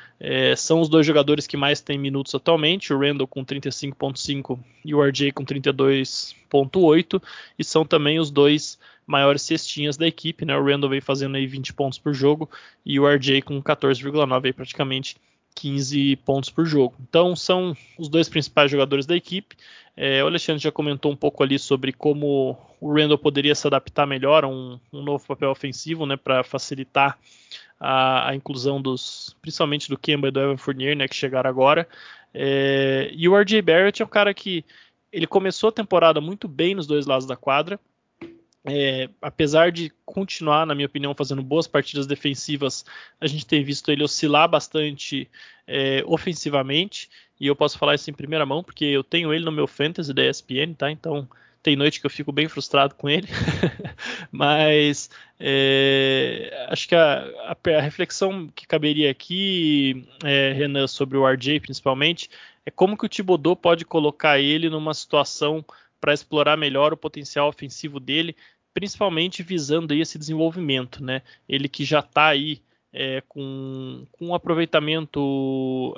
São os dois jogadores que mais têm minutos atualmente, o Randle com 35,5 e o RJ com 32,8, e são também os dois maiores cestinhas da equipe, né? O Randle vem fazendo aí 20 pontos por jogo e o RJ com 14,9, aí praticamente 15 pontos por jogo. Então são os dois principais jogadores da equipe. O Alexandre já comentou um pouco ali sobre como o Randle poderia se adaptar melhor a um novo papel ofensivo, né, para facilitar a inclusão principalmente do Kemba e do Evan Fournier, né, que chegaram agora. E o RJ Barrett é um cara que ele começou a temporada muito bem nos dois lados da quadra. Apesar de continuar, na minha opinião, fazendo boas partidas defensivas, a gente tem visto ele oscilar bastante ofensivamente, e eu posso falar isso em primeira mão, porque eu tenho ele no meu fantasy da ESPN, tá? Então tem noite que eu fico bem frustrado com ele, mas acho que a reflexão que caberia aqui, Renan, sobre o RJ principalmente, é como que o Thibodeau pode colocar ele numa situação para explorar melhor o potencial ofensivo dele, principalmente visando aí esse desenvolvimento, né? Ele que já está aí com um aproveitamento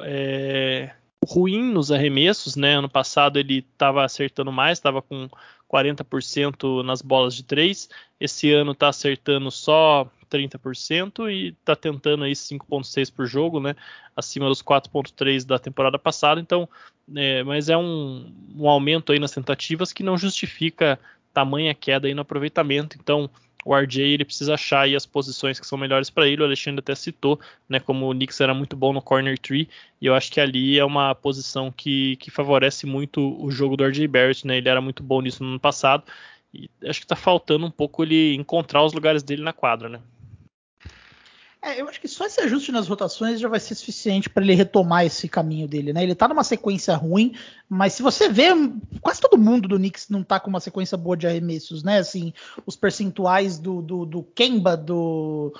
ruim nos arremessos, né? Ano passado ele estava acertando mais, estava com 40% nas bolas de 3, esse ano está acertando só 30% e está tentando aí 5,6 por jogo, né? Acima dos 4,3 da temporada passada. Então, mas é um aumento aí nas tentativas que não justifica tamanha queda aí no aproveitamento. Então, o RJ ele precisa achar aí as posições que são melhores para ele. O Alexandre até citou, né, como o Knicks era muito bom no corner three, e eu acho que ali é uma posição que favorece muito o jogo do RJ Barrett, né? Ele era muito bom nisso no ano passado e acho que está faltando um pouco ele encontrar os lugares dele na quadra, né? Eu acho que só esse ajuste nas rotações já vai ser suficiente para ele retomar esse caminho dele, né? Ele tá numa sequência ruim, mas se você vê, quase todo mundo do Knicks não tá com uma sequência boa de arremessos, né? Assim, os percentuais do Kemba, do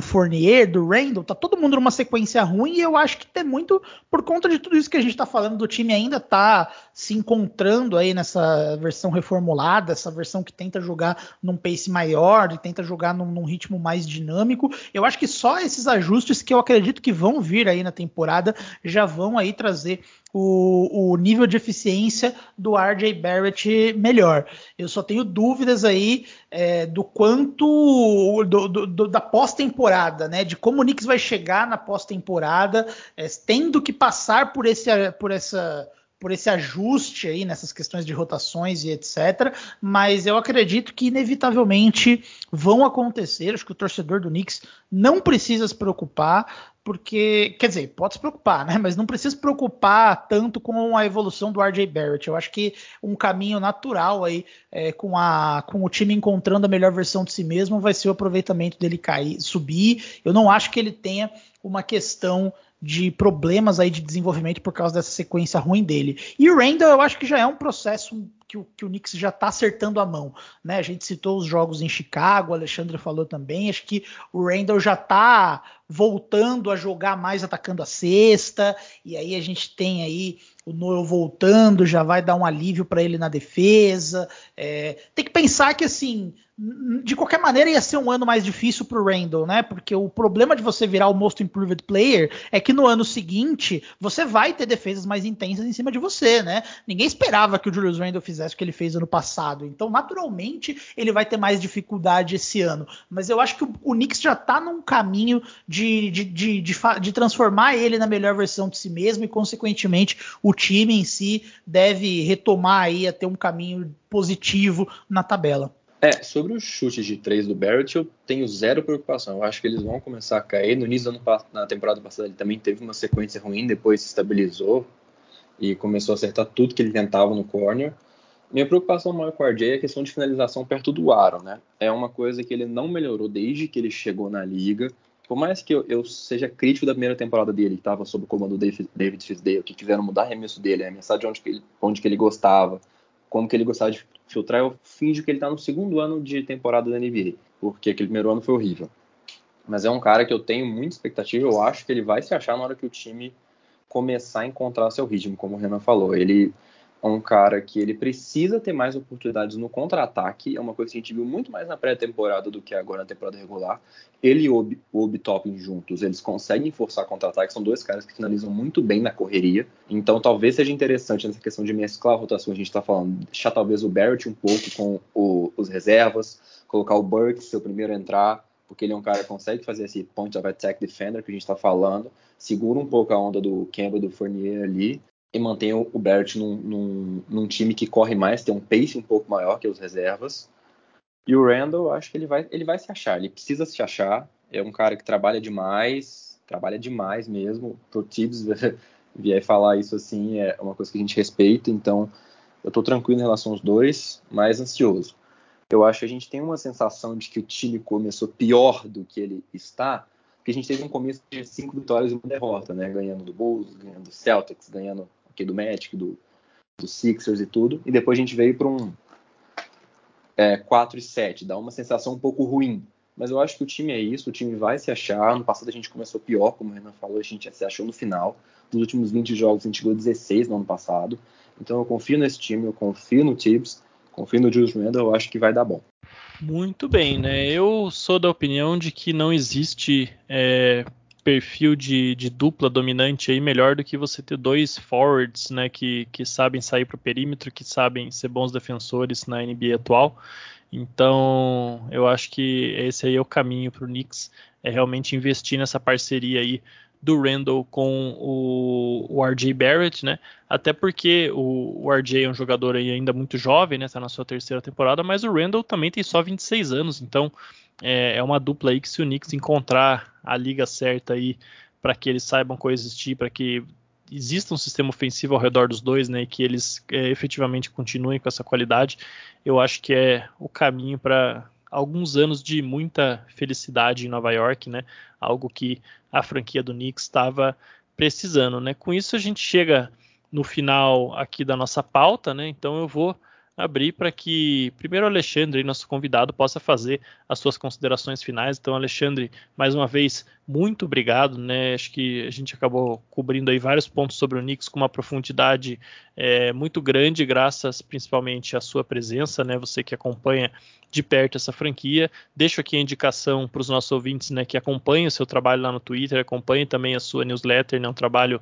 Fournier, do Randle, tá todo mundo numa sequência ruim, e eu acho que tem muito por conta de tudo isso que a gente tá falando, do time ainda tá se encontrando aí nessa versão reformulada, essa versão que tenta jogar num pace maior, e tenta jogar num ritmo mais dinâmico. Eu acho que só esses ajustes, que eu acredito que vão vir aí na temporada, já vão aí trazer o nível de eficiência do RJ Barrett melhor. Eu só tenho dúvidas aí do quanto da pós-temporada, né? De como o Knicks vai chegar na pós-temporada, tendo que passar por esse ajuste aí nessas questões de rotações e etc. Mas eu acredito que inevitavelmente vão acontecer. Acho que o torcedor do Knicks não precisa se preocupar, porque, quer dizer, pode se preocupar, né? Mas não precisa se preocupar tanto com a evolução do RJ Barrett. Eu acho que um caminho natural aí, com o time encontrando a melhor versão de si mesmo, vai ser o aproveitamento dele subir. Eu não acho que ele tenha uma questão de problemas aí de desenvolvimento por causa dessa sequência ruim dele. E o Randle, eu acho que já é um processo que o Knicks já está acertando a mão, né? A gente citou os jogos em Chicago, o Alexandre falou também, acho que o Randle já está voltando a jogar mais atacando a cesta, e aí a gente tem aí o Noel voltando, já vai dar um alívio para ele na defesa. Tem que pensar que, assim, de qualquer maneira ia ser um ano mais difícil para o Randle, né? Porque o problema de você virar o Most Improved Player é que no ano seguinte você vai ter defesas mais intensas em cima de você, né? Ninguém esperava que o Julius Randle fizesse o que ele fez ano passado, então naturalmente ele vai ter mais dificuldade esse ano, mas eu acho que o Knicks já está num caminho de transformar ele na melhor versão de si mesmo, e consequentemente o time em si deve retomar aí a ter um caminho positivo na tabela. Sobre os chutes de 3 do Barrett, eu tenho zero preocupação. Eu acho que eles vão começar a cair. No início da temporada passada ele também teve uma sequência ruim, depois se estabilizou e começou a acertar tudo que ele tentava no corner. Minha preocupação maior com o RJ é a questão de finalização perto do aro, né? É uma coisa que ele não melhorou desde que ele chegou na liga. Por mais que eu seja crítico da primeira temporada dele, que estava sob o comando do David Fisdale, que quiseram mudar o arremesso dele, arremessar de onde que ele gostava, como que ele gostava de filtrar, eu finjo que ele está no segundo ano de temporada da NBA, porque aquele primeiro ano foi horrível. mas é um cara que eu tenho muita expectativa. Eu acho que ele vai se achar na hora que o time começar a encontrar seu ritmo, como o Renan falou. Ele é um cara que ele precisa ter mais oportunidades no contra-ataque, é uma coisa que a gente viu muito mais na pré-temporada do que agora na temporada regular. Ele e o Obi Toppin juntos, eles conseguem forçar contra-ataque, são dois caras que finalizam muito bem na correria, então talvez seja interessante nessa questão de mesclar a rotação, a gente está falando, deixar talvez o Barrett um pouco com os reservas, colocar o Burks, seu primeiro a entrar, porque ele é um cara que consegue fazer esse point of attack defender que a gente está falando, segura um pouco a onda do Kemba, do Fournier ali, e mantém o Barrett num time que corre mais, tem um pace um pouco maior que os reservas. E o Randle, acho que ele vai se achar, ele precisa se achar, é um cara que trabalha demais mesmo, pro Tibbs vier falar isso assim, é uma coisa que a gente respeita, então eu tô tranquilo em relação aos dois, mas ansioso. Eu acho que a gente tem uma sensação de que o time começou pior do que ele está, porque a gente teve um começo de 5 vitórias e 1 derrota, né? Ganhando do Bulls, ganhando do Celtics, ganhando aqui do Magic, do Sixers e tudo. E depois a gente veio para um 4-7, dá uma sensação um pouco ruim. Mas eu acho que o time é isso, o time vai se achar. Ano passado a gente começou pior, como o Renan falou, a gente se achou no final. Nos últimos 20 jogos a gente ganhou 16 no ano passado. Então eu confio nesse time, eu confio no Tibbs, confio no Julius Randle, eu acho que vai dar bom. Muito bem, né? Eu sou da opinião de que não existe perfil de dupla dominante aí melhor do que você ter 2 forwards, né, que sabem sair para o perímetro, que sabem ser bons defensores na NBA atual. Então, eu acho que esse aí é o caminho para o Knicks, é realmente investir nessa parceria aí do Randle com o RJ Barrett, né? Até porque o RJ é um jogador aí ainda muito jovem, né? Tá na sua 3ª temporada, mas o Randle também tem só 26 anos, então é uma dupla aí que, se o Knicks encontrar a liga certa aí para que eles saibam coexistir, para que exista um sistema ofensivo ao redor dos dois, né, e que eles efetivamente continuem com essa qualidade, eu acho que é o caminho para alguns anos de muita felicidade em Nova York, né? Algo que a franquia do Knicks estava precisando, né? Com isso a gente chega no final aqui da nossa pauta, né? Então eu vou abrir para que primeiro o Alexandre, nosso convidado, possa fazer as suas considerações finais. Então, Alexandre, mais uma vez, muito obrigado, né? Acho que a gente acabou cobrindo aí vários pontos sobre o Knicks com uma profundidade muito grande, graças principalmente à sua presença, né? Você que acompanha de perto essa franquia. Deixo aqui a indicação para os nossos ouvintes, né, que acompanhem o seu trabalho lá no Twitter, acompanhem também a sua newsletter, né? Um trabalho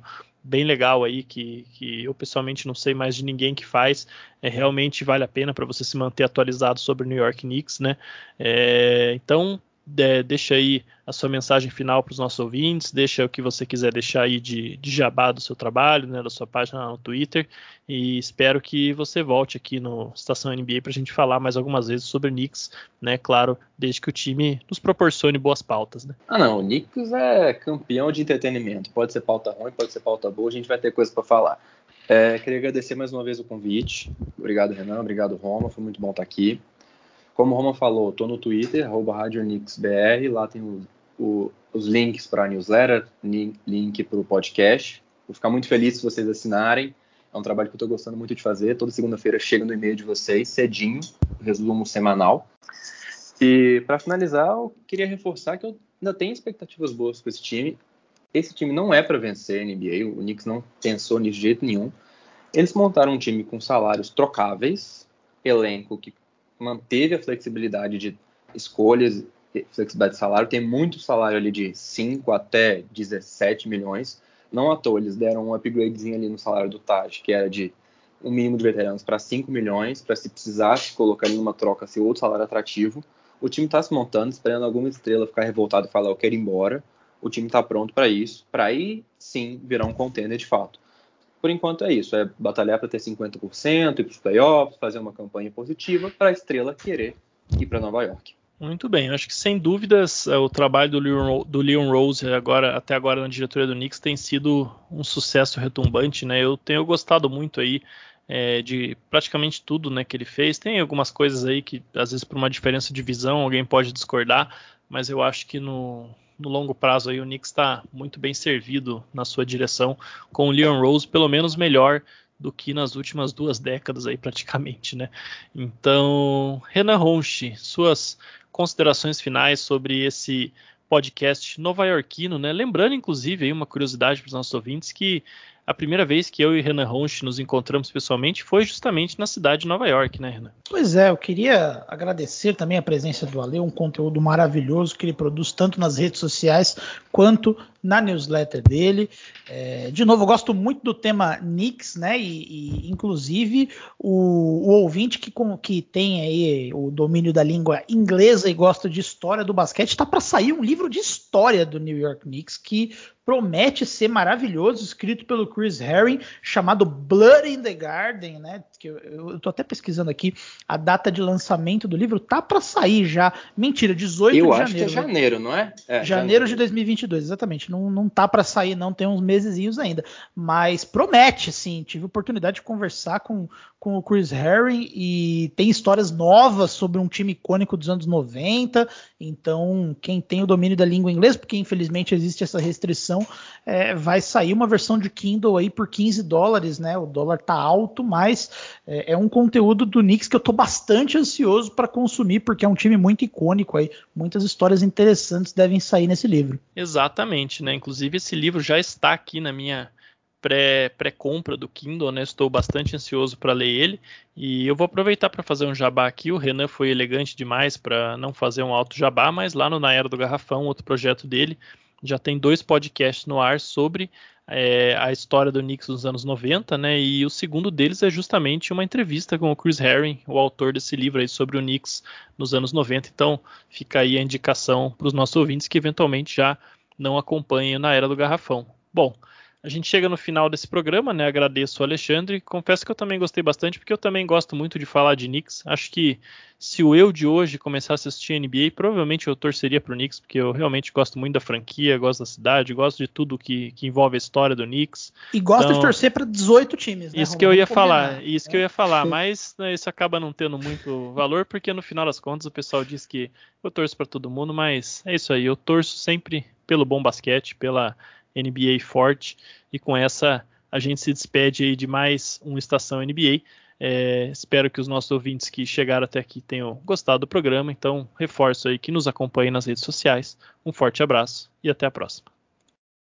bem legal aí, que eu pessoalmente não sei mais de ninguém que faz, realmente vale a pena para você se manter atualizado sobre o New York Knicks, né? Então, deixa aí a sua mensagem final para os nossos ouvintes, deixa o que você quiser deixar aí de jabá do seu trabalho, né, da sua página no Twitter, e espero que você volte aqui no Estação NBA para a gente falar mais algumas vezes sobre o Knicks, né? Claro, desde que o time nos proporcione boas pautas, né? Ah não, o Knicks é campeão de entretenimento, pode ser pauta ruim, pode ser pauta boa, a gente vai ter coisa para falar. Queria agradecer mais uma vez o convite, obrigado Renan, obrigado Roma, foi muito bom estar aqui. Como o Roman falou, estou no Twitter, @RadioKnicksBR, lá tem os links para a newsletter, link para o podcast. Vou ficar muito feliz se vocês assinarem. É um trabalho que eu estou gostando muito de fazer. Toda segunda-feira chega no e-mail de vocês, cedinho, resumo semanal. E para finalizar, eu queria reforçar que eu ainda tenho expectativas boas com esse time. Esse time não é para vencer a NBA, o Knicks não pensou nisso de jeito nenhum. Eles montaram um time com salários trocáveis, elenco que manteve a flexibilidade de escolhas, flexibilidade de salário, tem muito salário ali de 5 até 17 milhões, não à toa eles deram um upgradezinho ali no salário do Taj, que era de um mínimo de veteranos para 5 milhões, para se precisar se colocar em uma troca, se outro salário atrativo. O time está se montando, esperando alguma estrela ficar revoltado e falar, eu quero ir embora, o time está pronto para isso, para aí sim virar um contender de fato. Por enquanto é isso, é batalhar para ter 50%, ir para os playoffs, fazer uma campanha positiva para a estrela querer ir para Nova York. Muito bem, acho que sem dúvidas o trabalho do Leon Rose até agora na diretoria do Knicks tem sido um sucesso retumbante, né? Eu tenho gostado muito aí de praticamente tudo, né, que ele fez. Tem algumas coisas aí que às vezes por uma diferença de visão alguém pode discordar, mas eu acho que no longo prazo aí o Knicks está muito bem servido na sua direção, com o Leon Rose pelo menos melhor do que nas últimas 2 décadas aí praticamente, né? Então, Renan Ronchi, suas considerações finais sobre esse podcast novaiorquino, né? Lembrando, inclusive, aí uma curiosidade para os nossos ouvintes, que a primeira vez que eu e Renan Ronchi nos encontramos pessoalmente foi justamente na cidade de Nova York, né, Renan? Pois é, eu queria agradecer também a presença do Ale, um conteúdo maravilhoso que ele produz tanto nas redes sociais quanto na newsletter dele. De novo, eu gosto muito do tema Knicks, né, e inclusive o ouvinte que tem aí o domínio da língua inglesa e gosta de história do basquete, está para sair um livro de história do New York Knicks que promete ser maravilhoso, escrito pelo Chris Herring, chamado Blood in the Garden, né? Que eu tô até pesquisando aqui a data de lançamento do livro, tá para sair já. Mentira, 18 de janeiro. Eu acho que é janeiro, não é? É janeiro de 2022, exatamente. Não tá para sair, não, tem uns mesezinhos ainda. Mas promete, sim. Tive oportunidade de conversar com o Chris Herring e tem histórias novas sobre um time icônico dos anos 90. Então, quem tem o domínio da língua inglesa, porque infelizmente existe essa restrição, vai sair uma versão de Kindle aí por $15, né? O dólar tá alto, mas é um conteúdo do Knicks que eu tô bastante ansioso para consumir, porque é um time muito icônico aí, muitas histórias interessantes devem sair nesse livro. Exatamente, né? Inclusive esse livro já está aqui na minha pré-compra do Kindle, né? Estou bastante ansioso para ler ele, e eu vou aproveitar para fazer um jabá aqui. O Renan foi elegante demais para não fazer um alto jabá, mas lá no Na Era do Garrafão, outro projeto dele, já tem 2 podcasts no ar sobre a história do Knicks nos anos 90, né? E o segundo deles é justamente uma entrevista com o Chris Herring, o autor desse livro aí sobre o Knicks nos anos 90. Então fica aí a indicação para os nossos ouvintes que eventualmente já não acompanham Na Era do Garrafão. Bom, a gente chega no final desse programa, né? Agradeço ao Alexandre. Confesso que eu também gostei bastante, porque eu também gosto muito de falar de Knicks. Acho que se o eu de hoje começasse a assistir NBA, provavelmente eu torceria para o Knicks, porque eu realmente gosto muito da franquia, gosto da cidade, gosto de tudo que envolve a história do Knicks. E gosto de torcer para 18 times, né? Isso que eu ia falar, mas né, isso acaba não tendo muito valor, porque no final das contas o pessoal diz que eu torço para todo mundo, mas é isso aí, eu torço sempre pelo bom basquete, pela NBA forte, e com essa a gente se despede aí de mais um Estação NBA. Espero que os nossos ouvintes que chegaram até aqui tenham gostado do programa, então reforço aí que nos acompanhem nas redes sociais. Um forte abraço e até a próxima.